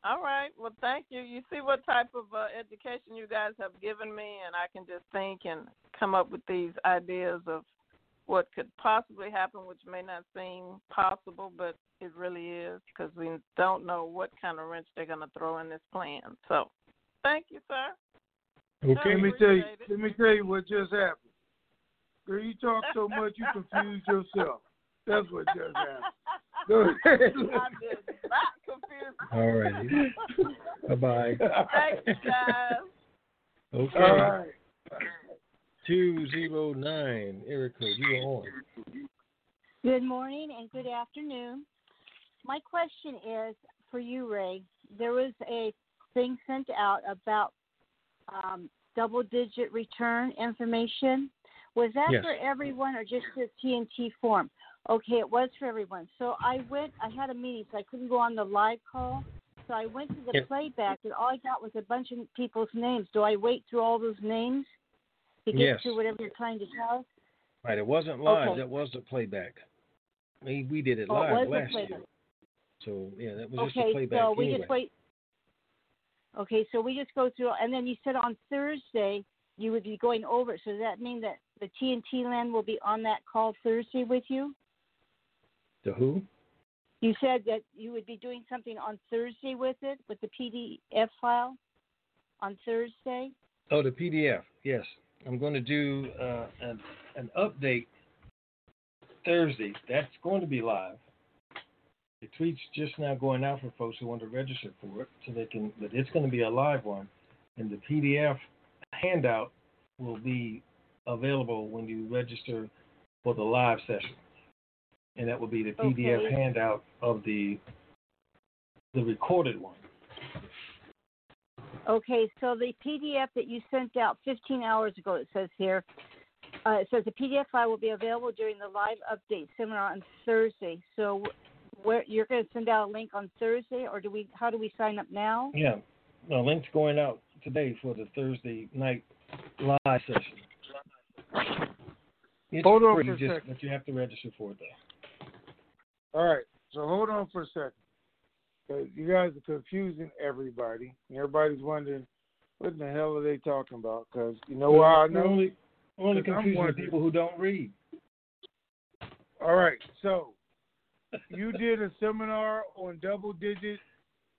All right. Well, thank you. You see what type of education you guys have given me, and I can just think and come up with these ideas of what could possibly happen, which may not seem possible, but it really is, because we don't know what kind of wrench they're going to throw in this plan. So thank you, sir. Okay, let me tell you what just happened. Girl, you talk so much, you confuse yourself. That's what just happened. I did not confuse myself. All right. Bye-bye. Thank you, guys. Okay. All right. 209, Erica, you are on. Good morning and good afternoon. My question is for you, Ray. There was a thing sent out about double-digit return information. Was that for everyone or just the TNT form? Okay, it was for everyone. So I had a meeting, so I couldn't go on the live call. So I went to the playback, and all I got was a bunch of people's names. Do I wait through all those names to get to whatever you're trying to tell us? Right, it wasn't live. Okay. That was the playback. I mean, we did it live last year. So, that was just a playback. Okay, so we just wait. Okay, so we just go through, and then you said on Thursday you would be going over. So does that mean that the TNT land will be on that call Thursday with you? The who? You said that you would be doing something on Thursday with it, with the PDF file on Thursday? Oh, the PDF, yes. I'm going to do an update Thursday. That's going to be live. The tweet's just now going out for folks who want to register for it, so they can. But it's going to be a live one, and the PDF handout will be available when you register for the live session, and that will be the PDF handout of the recorded one. Okay, so the PDF that you sent out 15 hours ago, it says here, it says the PDF file will be available during the live update seminar on Thursday. So where you're going to send out a link on Thursday, or how do we sign up now? Yeah, the link's going out today for the Thursday night live session. Hold on for a second. But you have to register for it, though. All right, so hold on for a second. Because you guys are confusing everybody. Everybody's wondering, what in the hell are they talking about? Because you know why I know? Only confusing people who don't read. All right, so you did a seminar on double-digit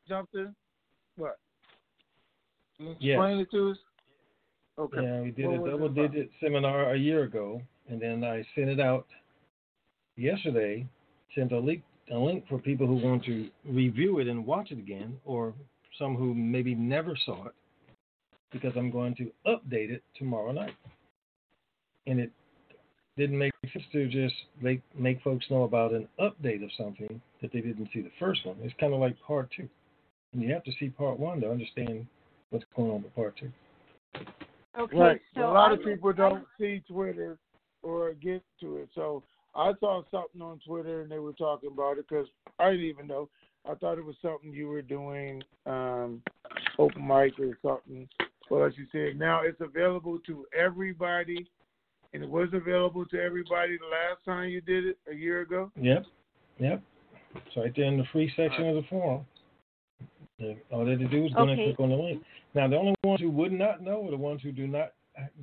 something? What? Can you explain it to us? Okay. Yeah, we did a double-digit seminar a year ago, and then I sent it out yesterday, sent a link for people who want to review it and watch it again, or some who maybe never saw it, because I'm going to update it tomorrow night. And it didn't make sense to just make folks know about an update of something that they didn't see the first one. It's kind of like part two. And you have to see part one to understand what's going on with part two. Okay, right. So a lot of people don't see Twitter or get to it. So I saw something on Twitter, and they were talking about it because I didn't even know. I thought it was something you were doing, open mic or something. Well, as you said, now it's available to everybody, and it was available to everybody the last time you did it a year ago? Yep. It's right there in the free section of the forum. All they had to do was go and click on the link. Now, the only ones who would not know are the ones who do not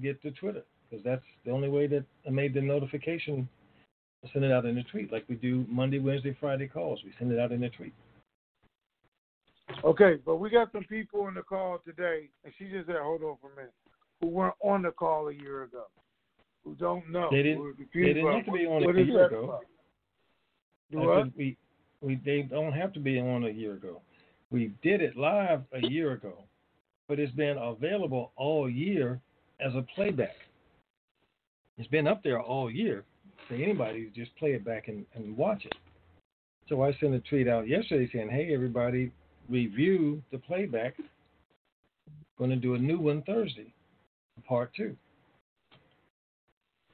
get to Twitter, because that's the only way that I made the notification. Send it out in a tweet, like we do Monday, Wednesday, Friday calls. We send it out in a tweet. Okay, but we got some people on the call today, and she just said, hold on for a minute, who weren't on the call a year ago, who don't know. They didn't have to be on a year ago. They don't have to be on a year ago. We did it live a year ago, but it's been available all year as a playback. It's been up there all year. Say anybody, just play it back and watch it. So I sent a tweet out yesterday saying, hey, everybody, review the playback. Going to do a new one Thursday, part two.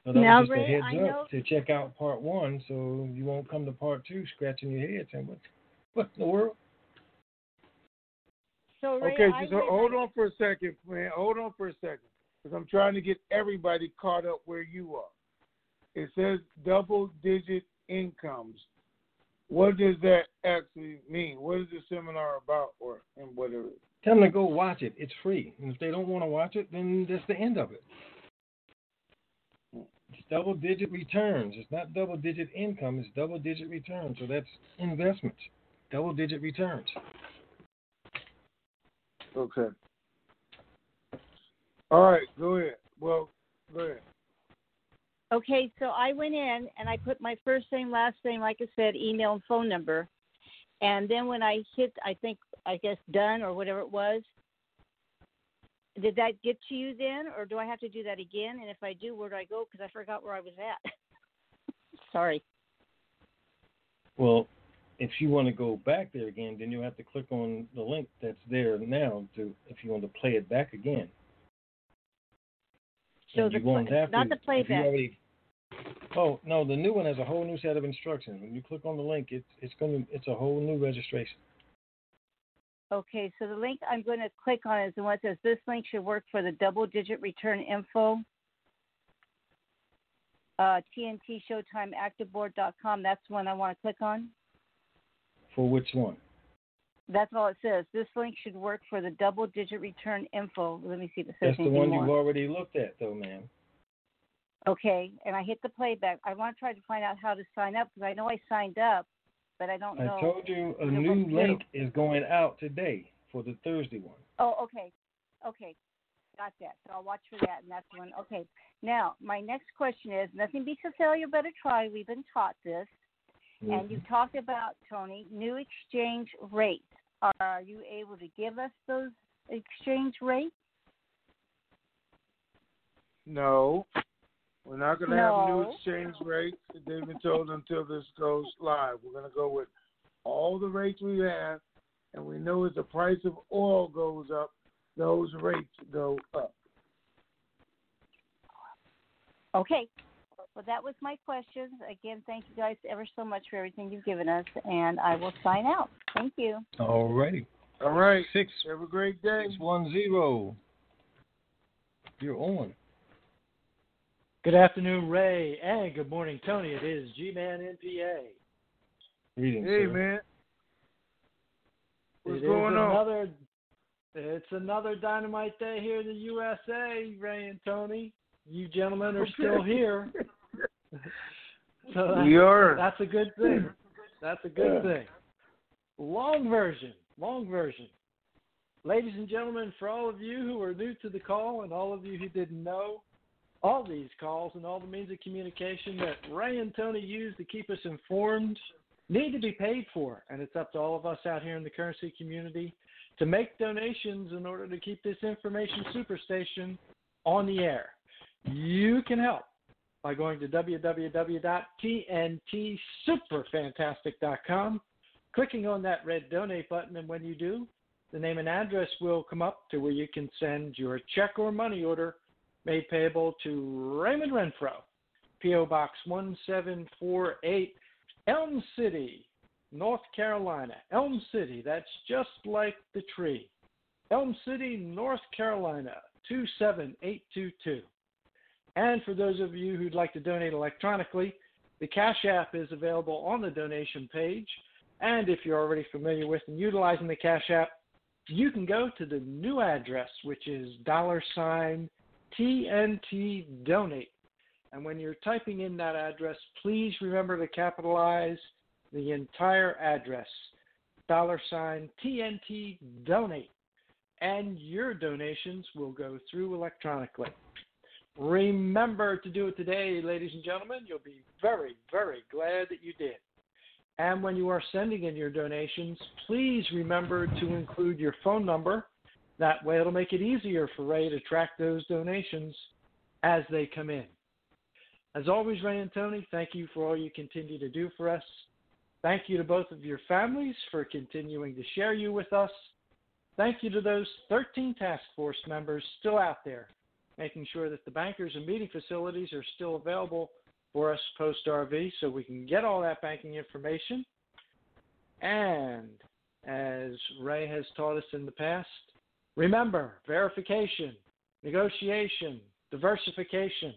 So that was just a heads up to check out part one, so you won't come to part two scratching your head saying, what in the world? So, Ray, hold on for a second, man. Hold on for a second, because I'm trying to get everybody caught up where you are. It says double-digit incomes. What does that actually mean? What is the seminar about, or and whatever? Tell them to go watch it. It's free. And if they don't want to watch it, then that's the end of it. It's double-digit returns. It's not double-digit income. It's double-digit returns. So that's investments. Double-digit returns. Okay. All right. Go ahead. Well, go ahead. Okay, so I went in and I put my first name, last name, like I said, email and phone number. And then when I hit, I guess done or whatever it was, did that get to you then, or do I have to do that again? And if I do, where do I go? Because I forgot where I was at. Sorry. Well, if you want to go back there again, then you'll have to click on the link that's there now to if you want to play it back again. So the not the playback. Oh no, the new one has a whole new set of instructions. When you click on the link, it's a whole new registration. Okay, so the link I'm going to click on is the one that says this link should work for the double-digit return info. TNT Showtime ActiveBoard.com. That's the one I want to click on. For which one? That's all it says. This link should work for the double-digit return info. Let me see if it says anything more. That's the one you've already looked at, though, ma'am. Okay, and I hit the playback. I want to try to find out how to sign up because I know I signed up, but I don't know. I told you a new link is going out today for the Thursday one. Oh, okay. Okay, got that. So I'll watch for that, and that's the one. Okay, now my next question is, nothing beats a failure but a try. We've been taught this. Mm-hmm. And you talked about, Tony, new exchange rates. Are you able to give us those exchange rates? No. We're not going to have new exchange rates. They've been told until this goes live. We're going to go with all the rates we have, and we know as the price of oil goes up, those rates go up. Okay. Well, that was my questions. Again, thank you guys ever so much for everything you've given us, and I will sign out. Thank you. All righty. All right. Have a great day. 610. You're on. Good afternoon, Ray, and good morning, Tony. It is G-Man NPA. Greetings, hey, sir. Man. What's going on? It's another dynamite day here in the USA, Ray and Tony. You gentlemen are still here. So we are. That's a good thing. That's a good thing. Long version. Ladies and gentlemen, for all of you who are new to the call and all of you who didn't know, all these calls and all the means of communication that Ray and Tony use to keep us informed need to be paid for. And it's up to all of us out here in the currency community to make donations in order to keep this information superstation on the air. You can help by going to www.tntsuperfantastic.com, clicking on that red donate button, and when you do, the name and address will come up to where you can send your check or money order made payable to Raymond Renfro, P.O. Box 1748, Elm City, North Carolina. Elm City, that's just like the tree. Elm City, North Carolina, 27822. And for those of you who'd like to donate electronically, the Cash App is available on the donation page. And if you're already familiar with and utilizing the Cash App, you can go to the new address, which is $TNT Donate. And when you're typing in that address, please remember to capitalize the entire address, $TNT Donate. And your donations will go through electronically. Remember to do it today, ladies and gentlemen. You'll be very, very glad that you did. And when you are sending in your donations, please remember to include your phone number. That way it'll make it easier for Ray to track those donations as they come in. As always, Ray and Tony, thank you for all you continue to do for us. Thank you to both of your families for continuing to share you with us. Thank you to those 13 task force members still out there, making sure that the bankers and meeting facilities are still available for us post-RV so we can get all that banking information. And as Ray has taught us in the past, remember, verification, negotiation, diversification,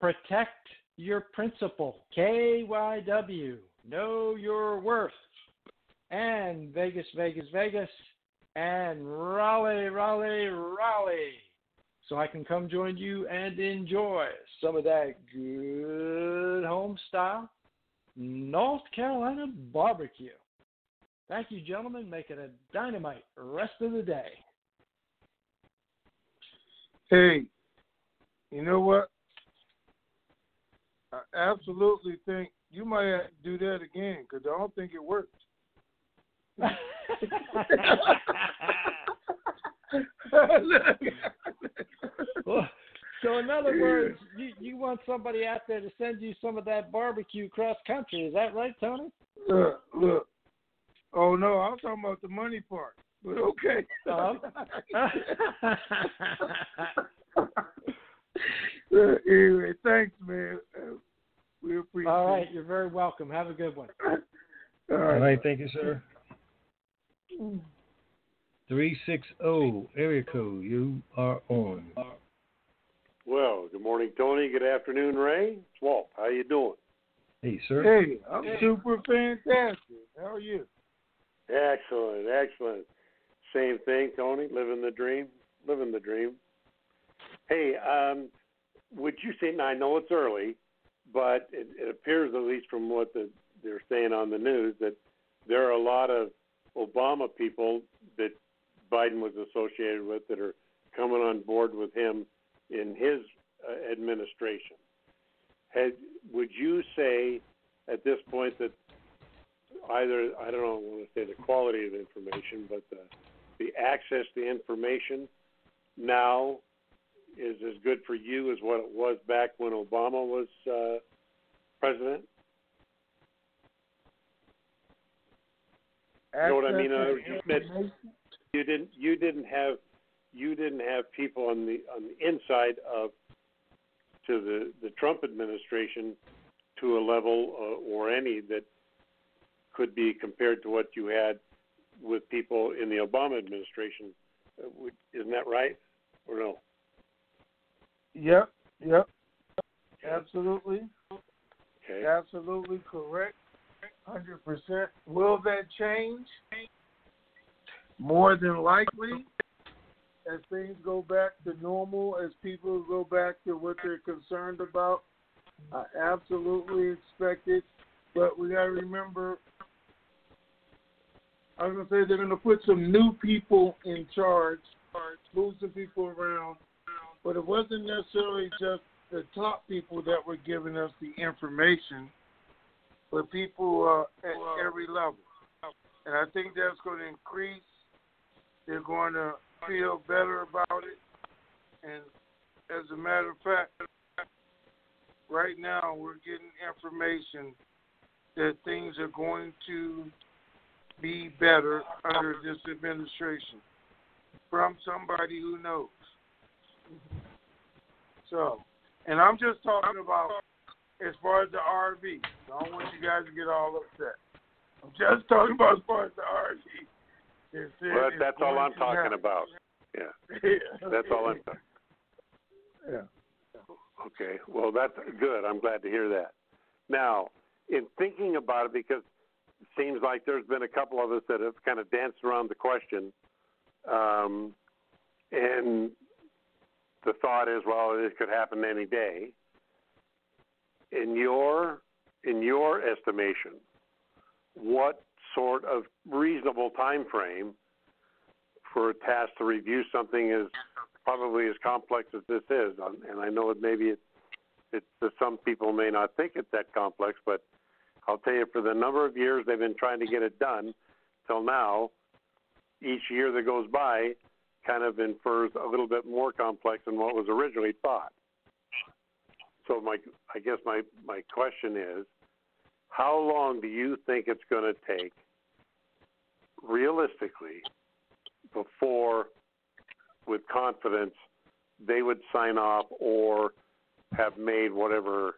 protect your principal, KYW, Know Your Worth, and Vegas, Vegas, Vegas, and Raleigh, Raleigh, Raleigh, so I can come join you and enjoy some of that good home style North Carolina barbecue. Thank you, gentlemen. Make it a dynamite rest of the day. Hey, you know what? I absolutely think you might have to do that again because I don't think it worked. Well, so in other words, you want somebody out there to send you some of that barbecue cross country. Is that right, Tony? Look. Oh, no, I was talking about the money part, but okay. Anyway, thanks, man. We appreciate it. All right, you're very welcome. Have a good one. All right, thank you, sir. 360 area code, you are on. Well, good morning, Tony. Good afternoon, Ray. It's Walt. How you doing? Hey, sir. Hey, I'm super fantastic. How are you? Excellent, excellent. Same thing, Tony. Living the dream. Hey, would you say, and I know it's early, but it appears, at least from what they're saying on the news, that there are a lot of Obama people that Biden was associated with that are coming on board with him in his administration. Would you say at this point that either, I don't know, I want to say the quality of information, but the access to information now is as good for you as what it was back when Obama was president? You know what I mean? You didn't have people on the inside of to the Trump administration to a level or any that could be compared to what you had with people in the Obama administration. Isn't that right or no? Yep. Absolutely. Okay. Absolutely correct. 100%. Will that change? More than likely. As things go back to normal, as people go back to what they're concerned about, I absolutely expect it. But we got to remember, I was going to say they're going to put some new people in charge, move some people around. But it wasn't necessarily just the top people that were giving us the information, but people at every level. And I think that's going to increase. They're going to feel better about it, and as a matter of fact, right now we're getting information that things are going to be better under this administration from somebody who knows. So, and I'm just talking about as far as the RV. I don't want you guys to get all upset. I'm just talking about as far as the RV. Well, that's all I'm talking about. Yeah. That's all I'm talking about. Yeah. Okay. Well, that's good. I'm glad to hear that. Now, in thinking about it, because it seems like there's been a couple of us that have kind of danced around the question, and the thought is, well, this could happen any day. In your estimation, what sort of reasonable time frame for a task to review something is probably as complex as this is, and I know maybe some people may not think it's that complex, but I'll tell you for the number of years they've been trying to get it done till now, each year that goes by kind of infers a little bit more complex than what was originally thought. So I guess my question is, how long do you think it's going to take realistically before, with confidence, they would sign off or have made whatever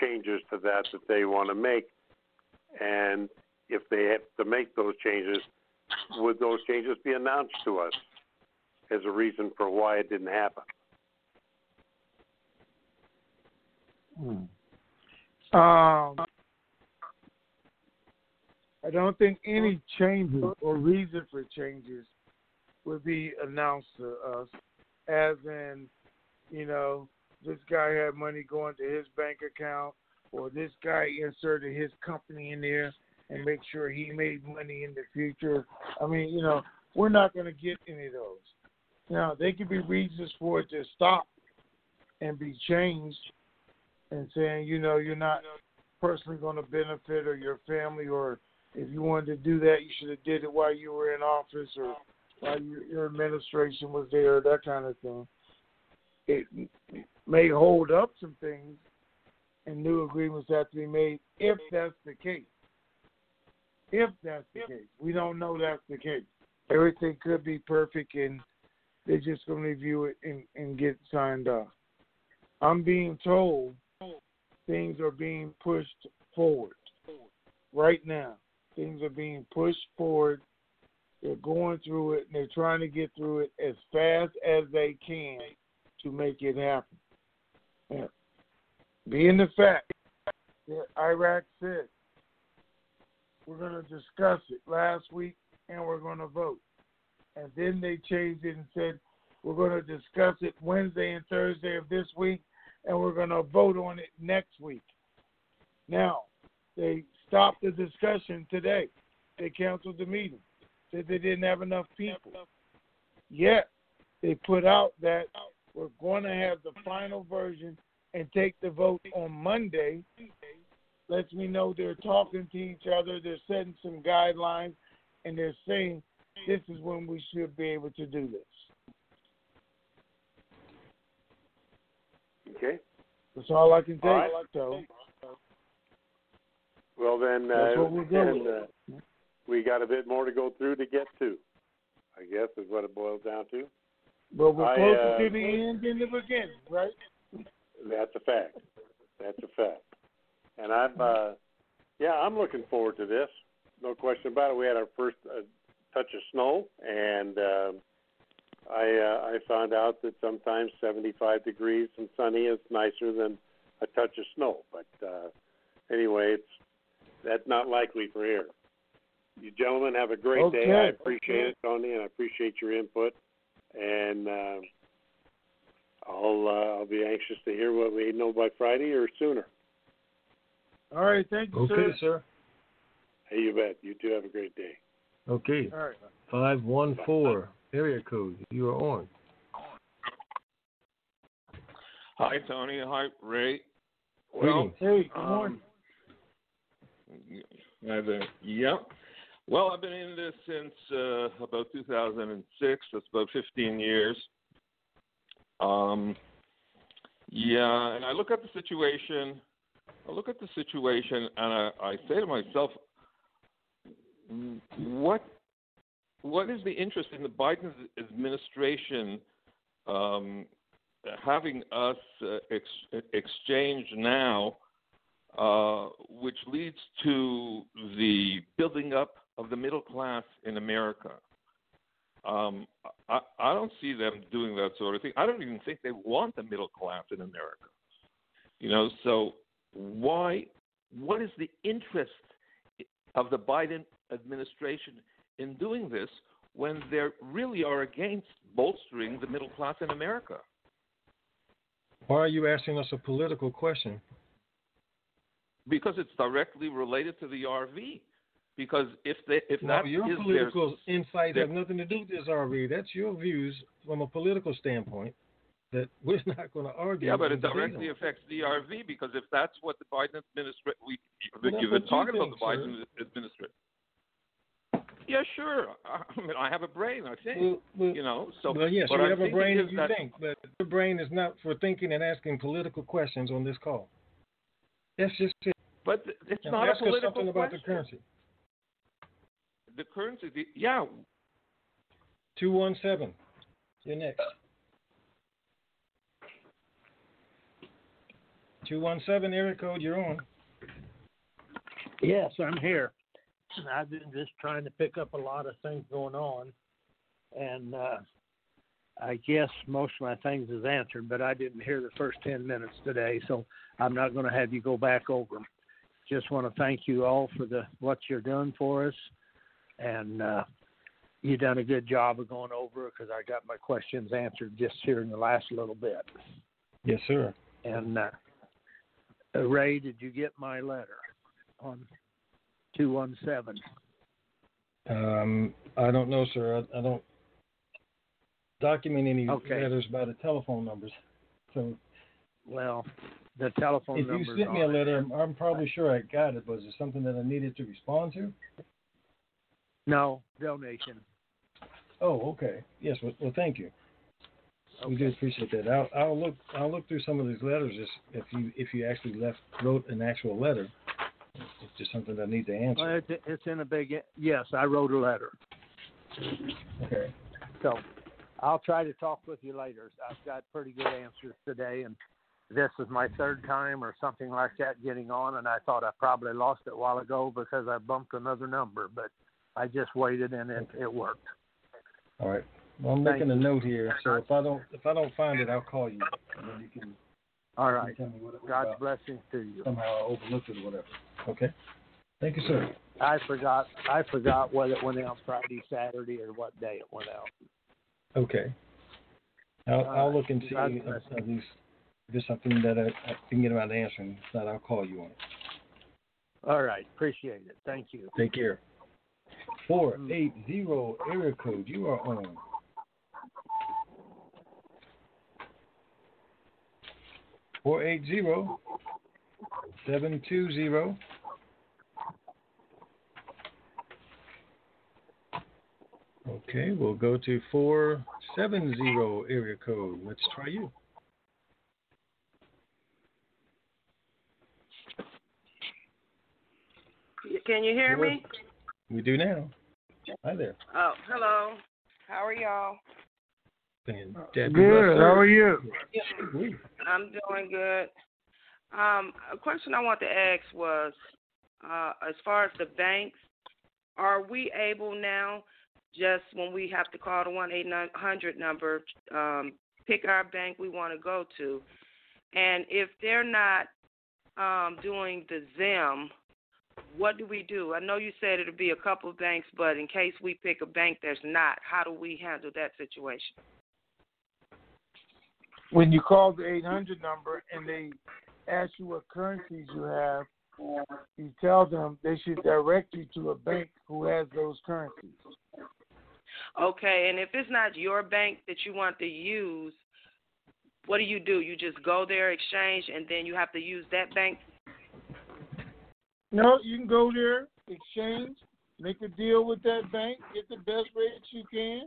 changes to that they want to make? And if they have to make those changes, would those changes be announced to us as a reason for why it didn't happen? I don't think any changes or reason for changes would be announced to us, as in, you know, this guy had money going to his bank account, or this guy inserted his company in there and make sure he made money in the future. I mean, you know, we're not going to get any of those. Now, there could be reasons for it to stop and be changed and saying, you know, you're not personally going to benefit, or your family, or if you wanted to do that, you should have did it while you were in office, or while your administration was there, that kind of thing. It may hold up some things, and new agreements have to be made if that's the case. If that's the case. We don't know that's the case. Everything could be perfect, and they're just going to review it and get signed off. I'm being told things are being pushed forward right now. Things are being pushed forward. They're going through it, and they're trying to get through it as fast as they can to make it happen. Yeah. Being the fact that Iraq said, we're going to discuss it last week, and we're going to vote. And then they changed it and said, we're going to discuss it Wednesday and Thursday of this week, and we're going to vote on it next week. Now, they stopped the discussion today. They canceled the meeting. Said they didn't have enough people. Yet, they put out that we're going to have the final version and take the vote on Monday. Lets me know they're talking to each other. They're setting some guidelines, and they're saying, this is when we should be able to do this. Okay. That's all I can tell you. Right. So, well, then we got a bit more to go through to get to, I guess, is what it boils down to. But we're closer to the end than the beginning, right? That's a fact. That's a fact. And I'm looking forward to this. No question about it. We had our first touch of snow, and I found out that sometimes 75 degrees and sunny is nicer than a touch of snow. But anyway, that's not likely for here. You gentlemen have a great day. I appreciate it, Tony, and I appreciate your input. And I'll be anxious to hear what we know by Friday or sooner. All right, thank you, sir. Okay, sir. Hey, you bet. You two have a great day. Okay. All right. 514 area code. You are on. Hi, Tony. Hi, Ray. Well, hey, good morning. Hi there. Yep. Well, I've been in this since about 2006. That's about 15 years. Yeah, and I look at the situation. And I say to myself, what is the interest in the Biden administration having us exchange now, which leads to the building up of the middle class in America? I don't see them doing that sort of thing. I don't even think they want the middle class in America. You know, so why? What is the interest of the Biden administration in doing this when they really are against bolstering the middle class in America? Why are you asking us a political question? Because it's directly related to the RV. Because your political insights have nothing to do with this RV. That's your views from a political standpoint that we're not going to argue. Yeah, but it directly affects the RV, because if that's what the Biden administration, you've been talking about the Biden administration. Yeah, sure. I mean, I have a brain, I think. Well, yes, you have a brain if you think, but your brain is not for thinking and asking political questions on this call. That's just it. But it's not a political question. Ask us something about the currency. The currency, 217. You're next. 217 area code, you're on. Yes, I'm here. I've been just trying to pick up a lot of things going on, and I guess most of my things is answered, but I didn't hear the first 10 minutes today, so I'm not going to have you go back over them. just want to thank you all for what you're doing for us. And you done a good job of going over it, because I got my questions answered just here in the last little bit. Yes, sir. And Ray, did you get my letter on 217? I don't know, sir. I don't document any letters by the telephone numbers. So, well, the telephone number. If you sent me a letter, I'm probably sure I got it. Was it something that I needed to respond to? No, donation. Oh, okay. Yes. Well, thank you. Okay. We do appreciate that. I'll look through some of these letters if you actually wrote an actual letter. It's just something I need to answer. Well, it's in a big yes. I wrote a letter. Okay. So I'll try to talk with you later. I've got pretty good answers today, and this is my third time or something like that getting on, and I thought I probably lost it a while ago because I bumped another number, but I just waited and it worked. All right. Well, I'm making a note here, so if I don't find it, I'll call you, and then you can. All right. Tell me what it was God's about. Blessings to you. Somehow I overlooked it or whatever. Okay. Thank you, sir. I forgot whether it went out Friday, Saturday, or what day it went out. Okay. I'll look and see at least if there's something that I can get around answering. If not, I'll call you on it. All right. Appreciate it. Thank you. Take care. 480 area code. You are on. Four 80720. Okay, we'll go to 470 area code. Let's try you. Can you hear me? We do now. Hi there. Oh, hello. How are y'all? And Debbie, good. How are you? I'm doing good. A question I want to ask was, as far as the banks, are we able now, just when we have to call the 1-800 number, pick our bank we want to go to? And if they're not doing the ZIM, what do we do? I know you said it'll be a couple of banks, but in case we pick a bank that's not, how do we handle that situation? When you call the 800 number and they ask you what currencies you have, you tell them they should direct you to a bank who has those currencies. Okay, and if it's not your bank that you want to use, what do? You just go there, exchange, and then you have to use that bank? No, you can go there, exchange, make a deal with that bank, get the best rate you can,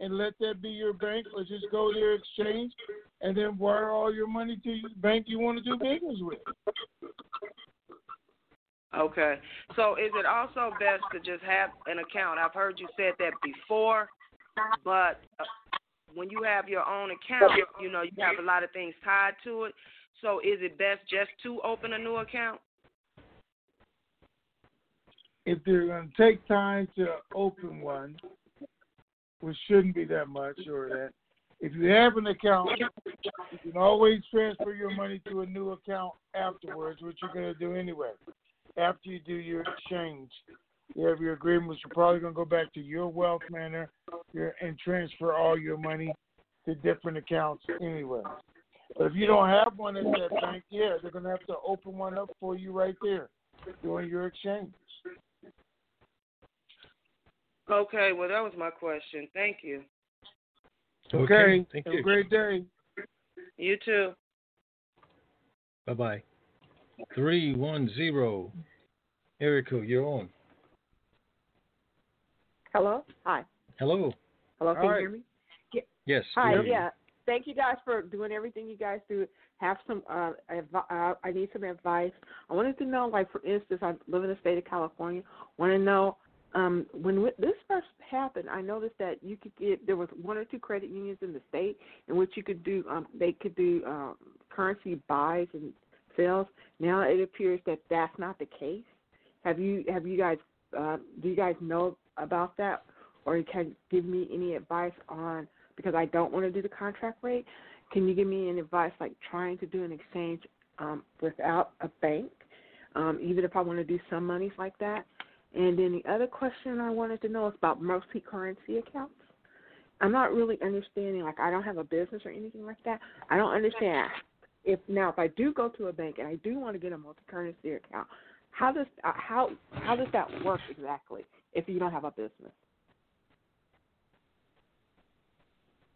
and let that be your bank, or just go there, exchange, and then wire all your money to the bank you want to do business with. Okay. So is it also best to just have an account? I've heard you said that before, but when you have your own account, you have a lot of things tied to it. So is it best just to open a new account? If they're going to take time to open one, which shouldn't be that much, or that if you have an account, you can always transfer your money to a new account afterwards, which you're going to do anyway. After you do your exchange, you have your agreements, you're probably going to go back to your wealth manner and transfer all your money to different accounts anyway. But if you don't have one at that bank, they're going to have to open one up for you right there during your exchange. Okay, well, that was my question. Thank you. Okay. Thank you. Have a great day. You too. Bye-bye. 310. Erica, you're on. Hello? Hi. Hello. Hello, can you hear me? Yes. Hi, yeah. Thank you guys for doing everything you guys do. Have some I need some advice. I wanted to know, like, for instance, I live in the state of California. Want to know, when this first happened, I noticed that you could get, there was one or two credit unions in the state in which you could do, they could do currency buys and sales. Now it appears that that's not the case. Have you guys, do you guys know about that, or you can give me any advice on, because I don't want to do the contract rate. Can you give me any advice, like trying to do an exchange without a bank? even if I want to do some monies like that. And then the other question I wanted to know is about multi-currency accounts. I'm not really understanding, like I don't have a business or anything like that. I don't understand. If I do go to a bank and I do want to get a multi-currency account, how does that work exactly if you don't have a business?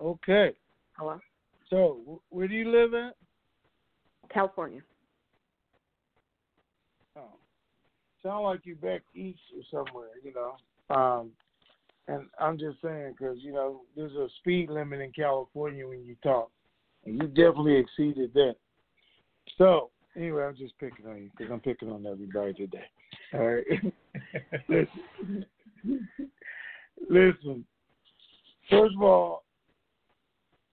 Okay. Hello? So, where do you live at? California. Oh. Sound like you back east or somewhere, you know. And I'm just saying because, you know, there's a speed limit in California when you talk. And you definitely exceeded that. So, anyway, I'm just picking on you because I'm picking on everybody today. All right? Listen. First of all,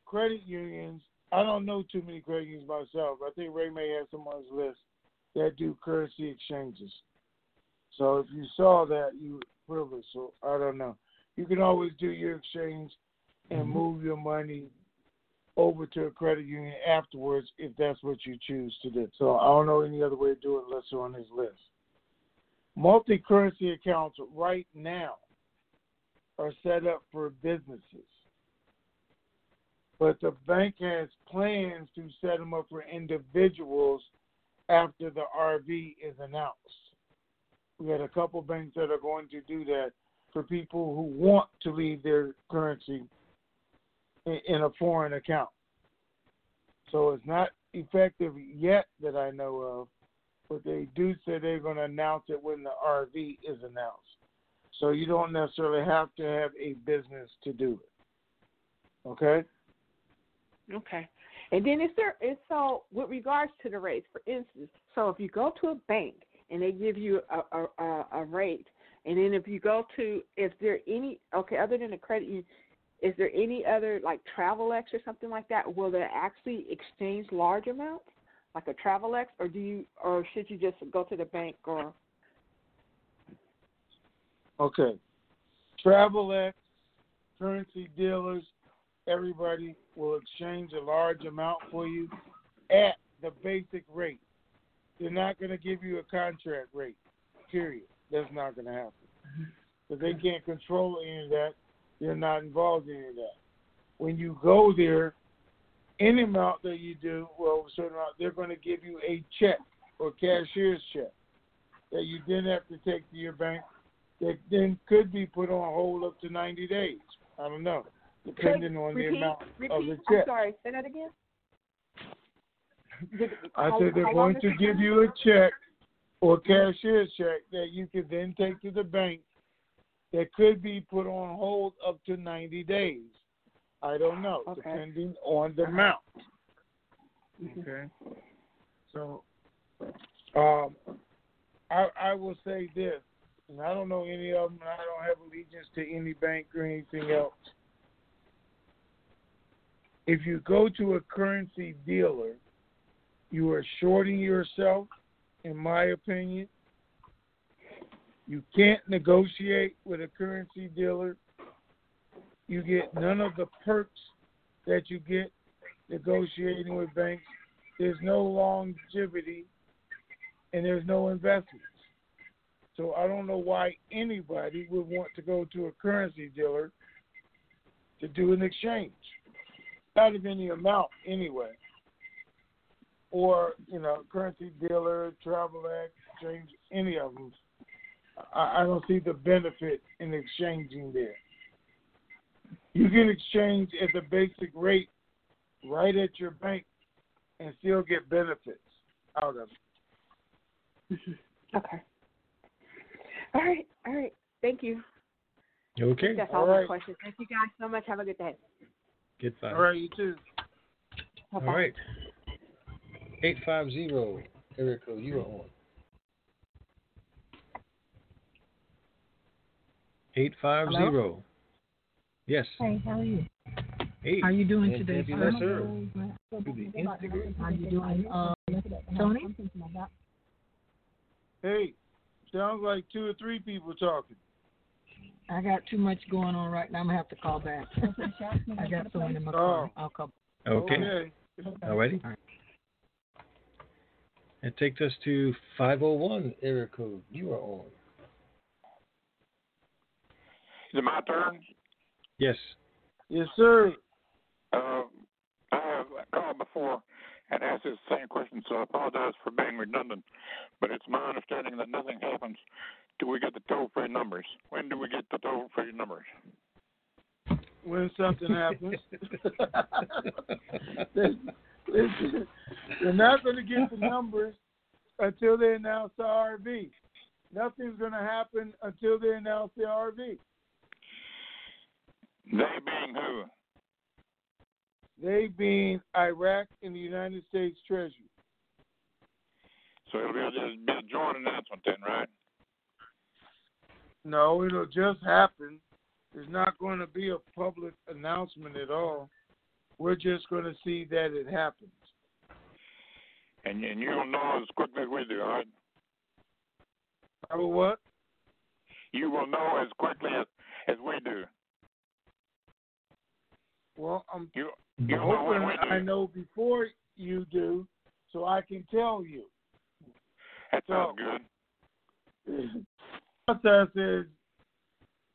credit unions, I don't know too many credit unions myself. I think Ray may have someone on his list that do currency exchanges. So if you saw that, you were privileged. So I don't know. You can always do your exchange and move your money over to a credit union afterwards if that's what you choose to do. So I don't know any other way to do it unless you're on his list. Multi-currency accounts right now are set up for businesses. But the bank has plans to set them up for individuals after the RV is announced. We had a couple banks that are going to do that for people who want to leave their currency in a foreign account. So it's not effective yet that I know of, but they do say they're going to announce it when the RV is announced. So you don't necessarily have to have a business to do it. Okay? Okay. And then so with regards to the rates, for instance, so if you go to a bank and they give you a rate, and then if you go to, is there any, okay, other than the credit union, is there any other like TravelX or something like that? Will they actually exchange large amounts like a TravelX, or should you just go to the bank or? Okay. TravelX, currency dealers, everybody will exchange a large amount for you at the basic rate. They're not going to give you a contract rate, period. That's not going to happen. Because they can't control any of that. They're not involved in any of that. When you go there, any amount that you do, well, a certain amount, they're going to give you a check or cashier's check that you then have to take to your bank that then could be put on hold up to 90 days. I don't know. Depending on the amount of the check. I'm sorry, say that again. I said they're going to give you a check or cashier's check that you can then take to the bank that could be put on hold up to 90 days. I don't know, okay. Depending on the amount. Okay. So I will say this, and I don't know any of them, and I don't have allegiance to any bank or anything else. If you go to a currency dealer, you are shorting yourself, in my opinion. You can't negotiate with a currency dealer. You get none of the perks that you get negotiating with banks. There's no longevity, and there's no investments. So I don't know why anybody would want to go to a currency dealer to do an exchange. Out of any amount anyway, or, you know, currency dealer, travel exchange, any of them. I don't see the benefit in exchanging there. You can exchange at the basic rate right at your bank and still get benefits out of it. Okay. All right. Thank you. Okay. That's all my questions. Thank you guys so much. Have a good day. Good five. All right, you too. All right. 850, Erico, you are on. 850. Yes. Hey, how are you? Hey. How are you doing today? How are you doing, Tony? Hey, sounds like two or three people talking. I got too much going on right now. I'm going to have to call back. I got someone in my car. I'll call back. Okay. All righty. It takes us to 501 area code. You are on. Is it my turn? Yes. Yes, sir. I have called before and asked this same question, so I apologize for being redundant. But it's my understanding that nothing happens till we get the toll-free numbers. When do we get the toll-free numbers? When something happens. They're not going to get the numbers until they announce the RV. Nothing's going to happen until they announce the RV. They being who? They being Iraq and the United States Treasury. So it'll be a joint announcement then, right? No, it'll just happen. There's not going to be a public announcement at all. We're just going to see that it happens. And you'll know as quickly as we do, all right? I will what? You will know as quickly as we do. Well, I'm hoping I know before you do, so I can tell you. That sounds good. The process is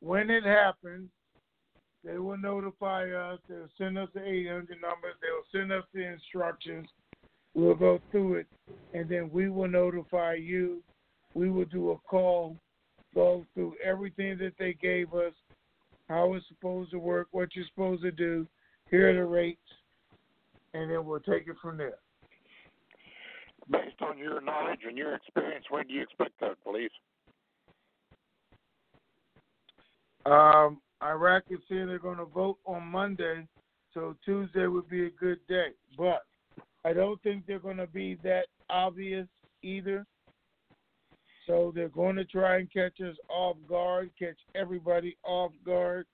when it happens, they will notify us. They'll send us the 800 numbers. They'll send us the instructions. We'll go through it, and then we will notify you. We will do a call, go through everything that they gave us, how it's supposed to work, what you're supposed to do, here are the rates, and then we'll take it from there. Based on your knowledge and your experience, when do you expect that, please? Iraq is saying they're going to vote on Monday, so Tuesday would be a good day. But I don't think they're going to be that obvious either. So they're going to try and catch us off guard, catch everybody off guard.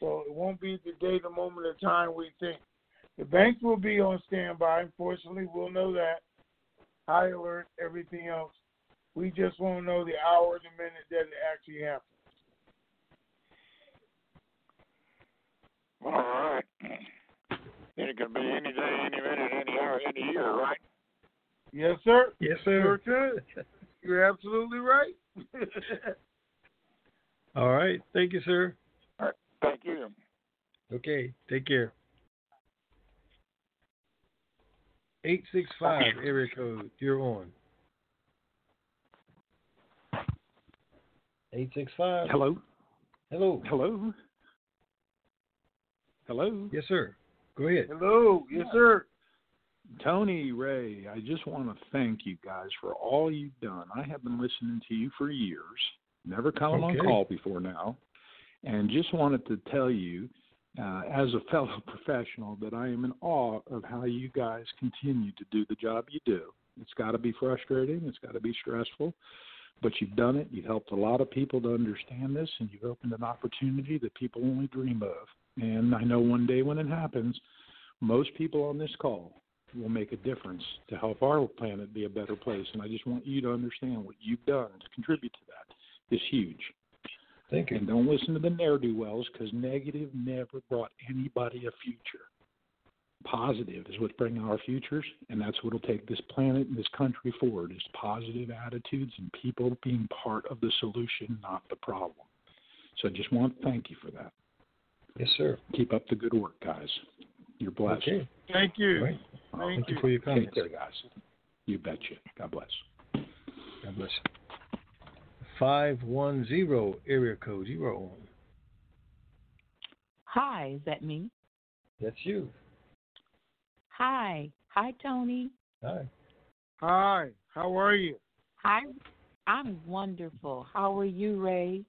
So it won't be the day, the moment of time we think. The banks will be on standby. Unfortunately, we'll know that. High alert, everything else. We just won't know the hour, the minute that it actually happens. All right. It could be any day, any minute, any hour, any year, right? Yes, sir. Yes, sir. Sure could. You're absolutely right. All right. Thank you, sir. All right. Thank you. Okay. Take care. 865 area code. You're on. 865. Hello. Hello. Hello. Hello. Yes, sir. Go ahead. Hello. Yes, sir. Tony, Ray, I just want to thank you guys for all you've done. I have been listening to you for years, never come on call before now, and just wanted to tell you, as a fellow professional, that I am in awe of how you guys continue to do the job you do. It's got to be frustrating. It's got to be stressful. But you've done it. You've helped a lot of people to understand this, and you've opened an opportunity that people only dream of. And I know one day when it happens, most people on this call will make a difference to help our planet be a better place. And I just want you to understand what you've done to contribute to that is huge. Thank you. And don't listen to the ne'er-do-wells, because negative never brought anybody a future. Positive is what's bringing our futures, and that's what will take this planet and this country forward, is positive attitudes and people being part of the solution, not the problem. So I just want to thank you for that. Yes, sir. Keep up the good work, guys. You're blessed. Okay. Thank you. Right. Thank you for your comments. Take care, guys. You betcha. God bless. God bless. 510 area code. You are on. Hi, is that me? That's you. Hi. Hi, Tony. Hi. Hi. How are you? Hi. I'm wonderful. How are you, Ray?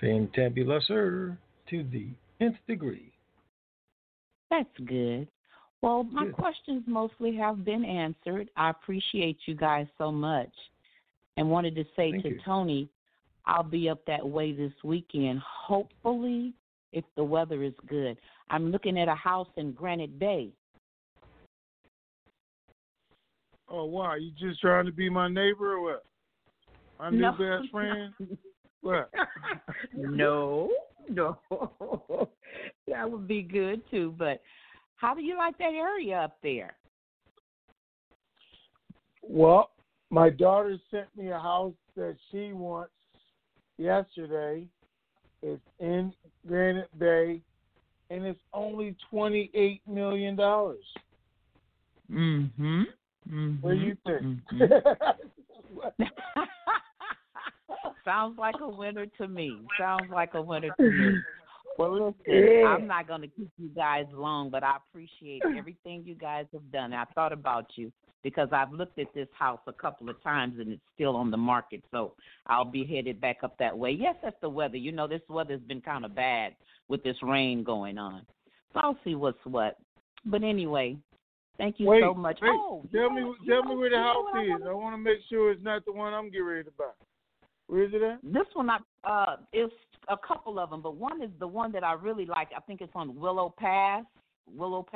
Fantabulouser to the nth degree. That's good. Well, my questions mostly have been answered. I appreciate you guys so much. And wanted to say to Tony, I'll be up that way this weekend, hopefully, if the weather is good. I'm looking at a house in Granite Bay. Oh, wow. You just trying to be my neighbor or what? My new best friend? What? No. That would be good, too. But how do you like that area up there? Well, my daughter sent me a house that she wants yesterday. It's in Granite Bay, and it's only $28 million. Mm-hmm. Mm-hmm. What do you think? Mm-hmm. Sounds like a winner to me. Well, listen, I'm not going to keep you guys long, but I appreciate everything you guys have done. I thought about you because I've looked at this house a couple of times and it's still on the market, so I'll be headed back up that way. Yes, that's the weather. You know, this weather's been kind of bad with this rain going on. So I'll see what's what. But anyway, thank you so much. Wait, tell me where the house is. I want to make sure it's not the one I'm getting ready to buy. Where is it at? This one is a couple of them, but one is the one that I really like. I think it's on Willow Pass. Oh.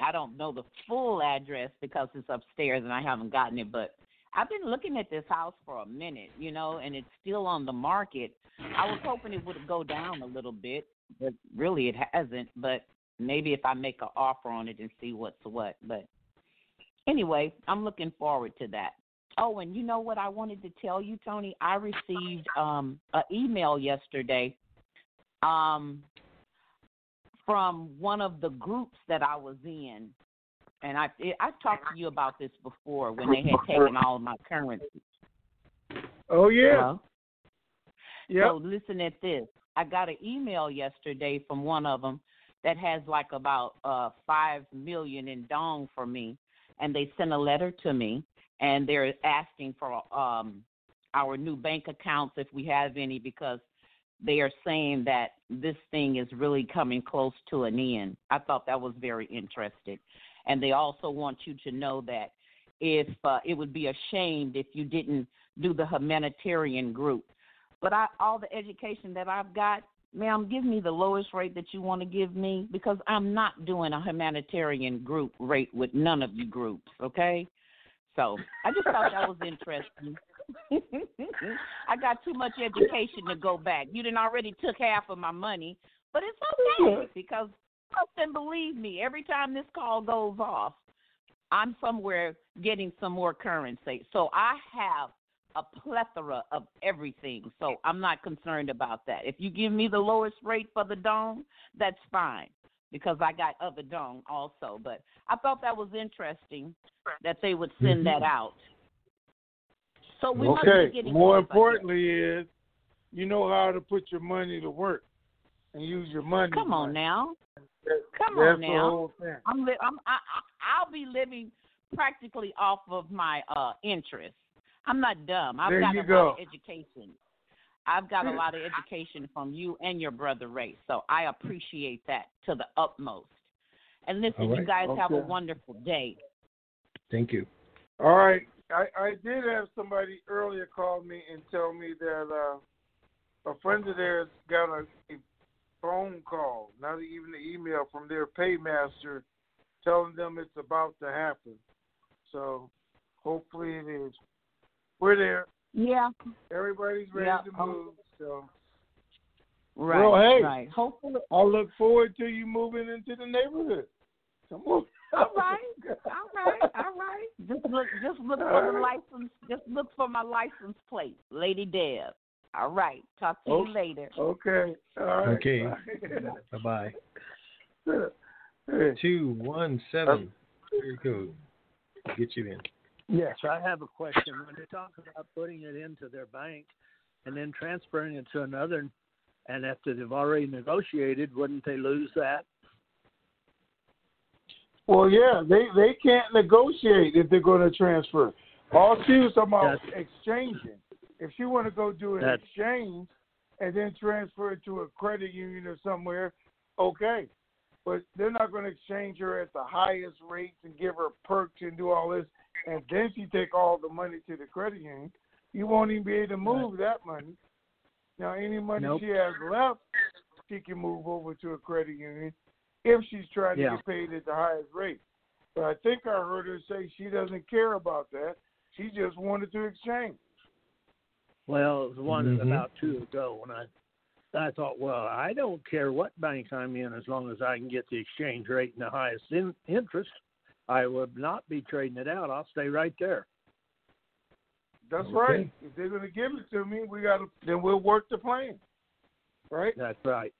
I don't know the full address because it's upstairs and I haven't gotten it, but I've been looking at this house for a minute, and it's still on the market. I was hoping it would go down a little bit, but really it hasn't, but maybe if I make an offer on it and see what's what. But anyway, I'm looking forward to that. Oh, and you know what I wanted to tell you, Tony? I received an email yesterday from one of the groups that I was in. And I've talked to you about this before when they had taken all of my currency. Oh, yeah. Yep. So listen at this. I got an email yesterday from one of them that has like about $5 million in dong for me. And they sent a letter to me. And they're asking for our new bank accounts if we have any because they are saying that this thing is really coming close to an end. I thought that was very interesting. And they also want you to know that if it would be a shame if you didn't do the humanitarian group. But all the education that I've got, ma'am, give me the lowest rate that you want to give me because I'm not doing a humanitarian group rate with none of you groups, okay? So I just thought that was interesting. I got too much education to go back. You done already took half of my money, but it's okay because trust and believe me, every time this call goes off, I'm somewhere getting some more currency. So I have a plethora of everything, so I'm not concerned about that. If you give me the lowest rate for the dong, that's fine. Because I got other dong also. But I thought that was interesting that they would send that out. So we must be getting more importantly is you know how to put your money to work and use your money. Come on now. That's the whole thing. I'll be living practically off of my interest. I'm not dumb. I've got a lot of education from you and your brother, Ray, so I appreciate that to the utmost. And listen, you guys have a wonderful day. Thank you. All right. I did have somebody earlier call me and tell me that a friend of theirs got a phone call, not even an email, from their paymaster telling them it's about to happen. So hopefully it is. We're there. Yeah. Everybody's ready to move. So. Right. Well, hey, hopefully. I look forward to you moving into the neighborhood. Come on. All right. Just look for my license plate, Lady Deb. All right. Talk to you later. Okay. All right. Okay. Bye. Bye. 217. There you go. Get you in. Yes, I have a question. When they talk about putting it into their bank and then transferring it to another, and after they've already negotiated, wouldn't they lose that? Well, yeah, they can't negotiate if they're going to transfer. All she was talking about exchanging. If she want to go do an exchange and then transfer it to a credit union or somewhere, okay. But they're not going to exchange her at the highest rates and give her perks and do all this. And then she take all the money to the credit union. You won't even be able to move that money. Now, any money she has left, she can move over to a credit union if she's trying to get paid at the highest rate. But I think I heard her say she doesn't care about that. She just wanted to exchange. Well, it was one about 2 ago when I thought, well, I don't care what bank I'm in as long as I can get the exchange rate and the highest interest. I would not be trading it out. I'll stay right there. That's okay. Right. If they're going to give it to me, then we'll work the plan. Right? That's right.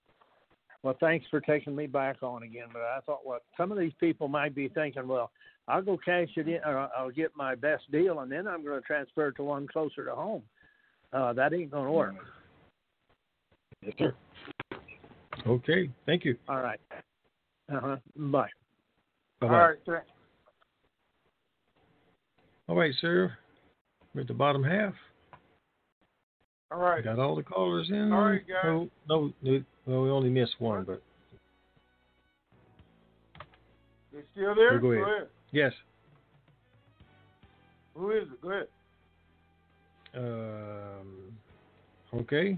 Well, thanks for taking me back on again. But I thought, well, some of these people might be thinking, well, I'll go cash it in, or I'll get my best deal, and then I'm going to transfer to one closer to home. That ain't going to work. Yes, sir. Okay. Thank you. All right. Uh-huh. Bye. All right. All right, sir. We're at the bottom half. All right. We got all the callers in. All right, guys. No, we only missed one, but. They're still there? Go ahead. Go ahead. Yes. Who is it? Go ahead. Okay.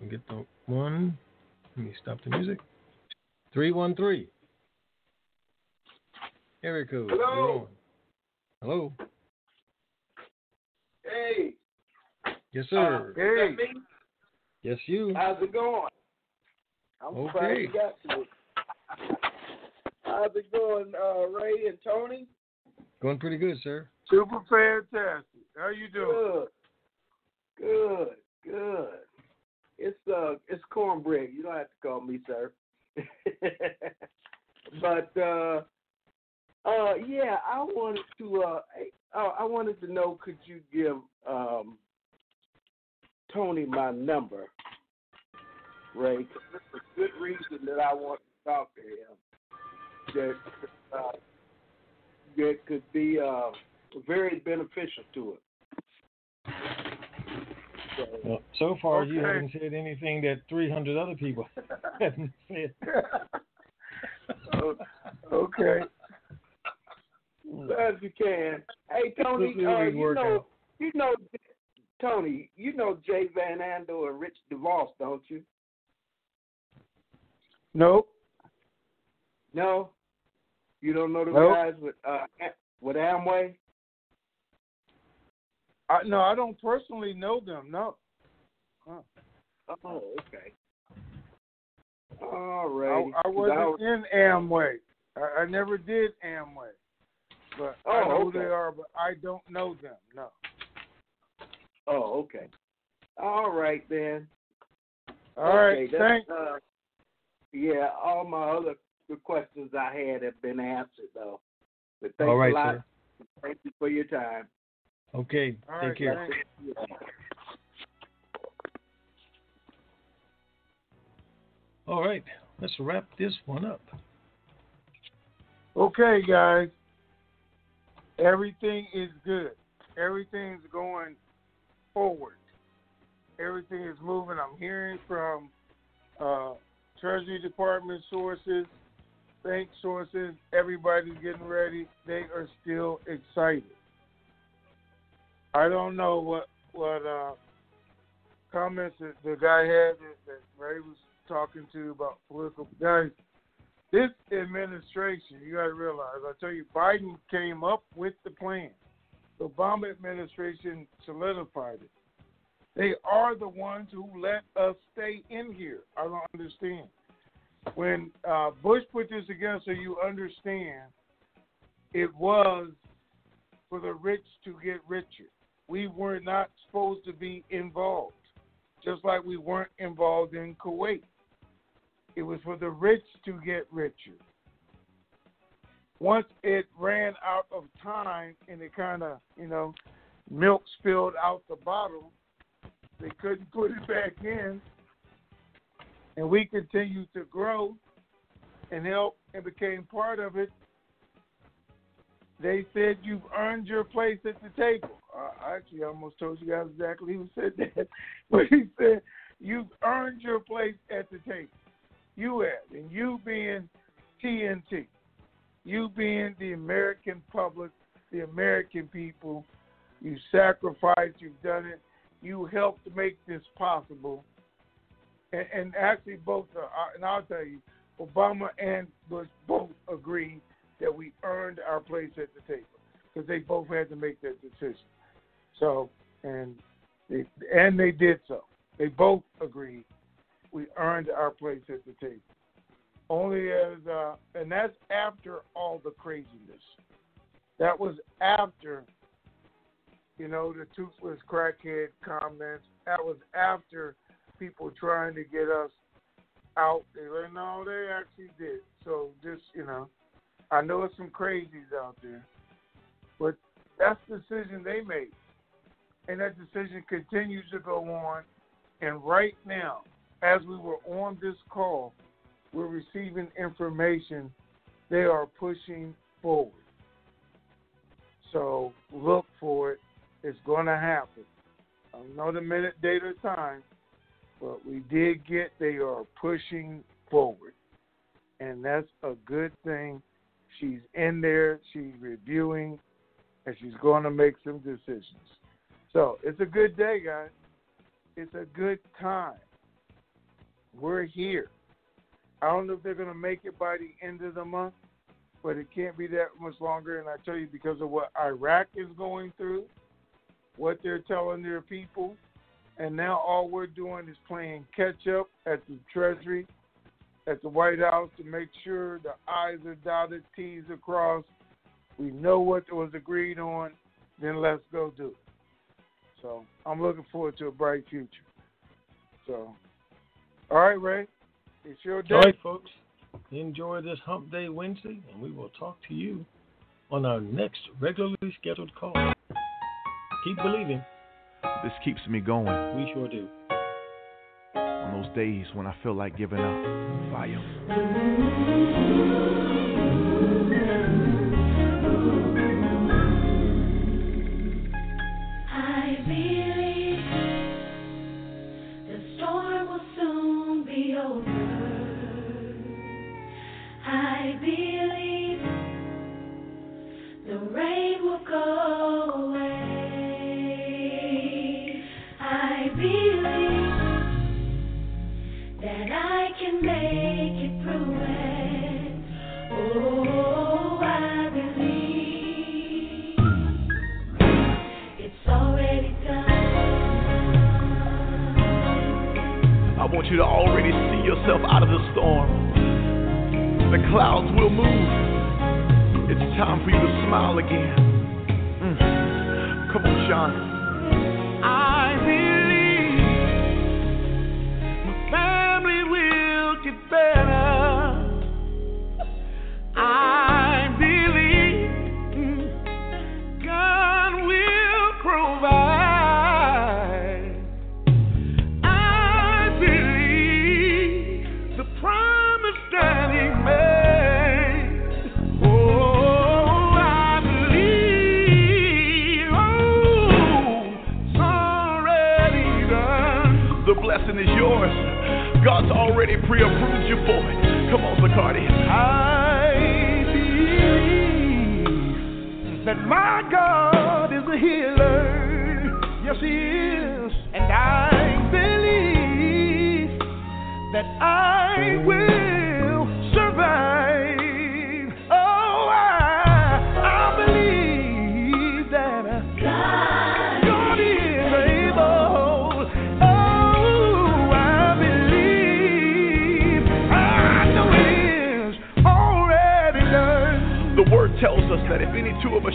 We get the one. Let me stop the music. 313. Area code. Hello. Hello. Hey. Yes, sir. Hey. Yes, you. How's it going? I'm okay. Glad you got to it. How's it going, Ray and Tony? Going pretty good, sir. Super fantastic. How you doing? Good. It's cornbread. You don't have to call me, sir. But yeah, I wanted to know, could you give Tony my number, Ray? Because it's a good reason that I want to talk to him. That could be very beneficial to it. So far, okay. You haven't said anything that 300 other people haven't said. Okay. As you can. Hey, Tony, Tony, you know Jay Van Andel and Rich DeVos, don't you? Nope. No? You don't know the guys with Amway? No, I don't personally know them, no. Huh. Oh, okay. All right. I wasn't in Amway. I never did Amway. But I know who they are, but I don't know them, no. Oh, okay. All right, then. All right, thanks. Yeah, all my other questions I had have been answered, though. But thanks a lot. Sir. Thank you for your time. Okay, take care. All right, let's wrap this one up. Okay, guys. Everything is good. Everything's going forward. Everything is moving. I'm hearing from Treasury Department sources, bank sources. Everybody's getting ready. They are still excited. I don't know what comments that the guy had that Ray was talking to about political guys. This administration, you got to realize, I tell you, Biden came up with the plan. The Obama administration solidified it. They are the ones who let us stay in here. I don't understand. When Bush put this together, so you understand, it was for the rich to get richer. We were not supposed to be involved, just like we weren't involved in Kuwait. It was for the rich to get richer. Once it ran out of time and it kind of, milk spilled out the bottle, they couldn't put it back in. And we continued to grow and help and became part of it. They said, you've earned your place at the table. I actually almost told you guys exactly who said that. But he said, you've earned your place at the table. You have. And you being TNT. You being the American public, the American people. You sacrificed. You've done it. You helped make this possible. And actually both, and I'll tell you, Obama and Bush both agreed that we earned our place at the table because they both had to make that decision. So, and they did so. They both agreed we earned our place at the table. And that's after all the craziness. That was after, you know, the toothless crackhead comments. That was after people trying to get us out there. No, they actually did. So just, you know, I know there's some crazies out there, but that's the decision they made. And that decision continues to go on. And right now, as we were on this call, we're receiving information they are pushing forward. So look for it. It's going to happen. I don't know the minute, date, or time, but we did get they are pushing forward. And that's a good thing. She's in there. She's reviewing. And she's going to make some decisions. So it's a good day, guys. It's a good time. We're here. I don't know if they're going to make it by the end of the month, but it can't be that much longer. And I tell you, because of what Iraq is going through, what they're telling their people, and now all we're doing is playing catch-up at the Treasury, at the White House, to make sure the I's are dotted, T's are crossed. We know what was agreed on. Then let's go do it. So I'm looking forward to a bright future. So, all right, Ray. It's your day. All right, folks. Enjoy this Hump Day Wednesday, and we will talk to you on our next regularly scheduled call. Keep believing. This keeps me going. We sure do. On those days when I feel like giving up, fire. You to already see yourself out of the storm. The clouds will move. It's time for you to smile again. Come on, John. I believe my family will get better. I believe God will provide. God's already pre-approved you for it. Come on, Bacardi. I believe that my God is a healer. Yes, He is. And I believe that I will survive. Oh, I believe that God is able. Tells us that if any two of us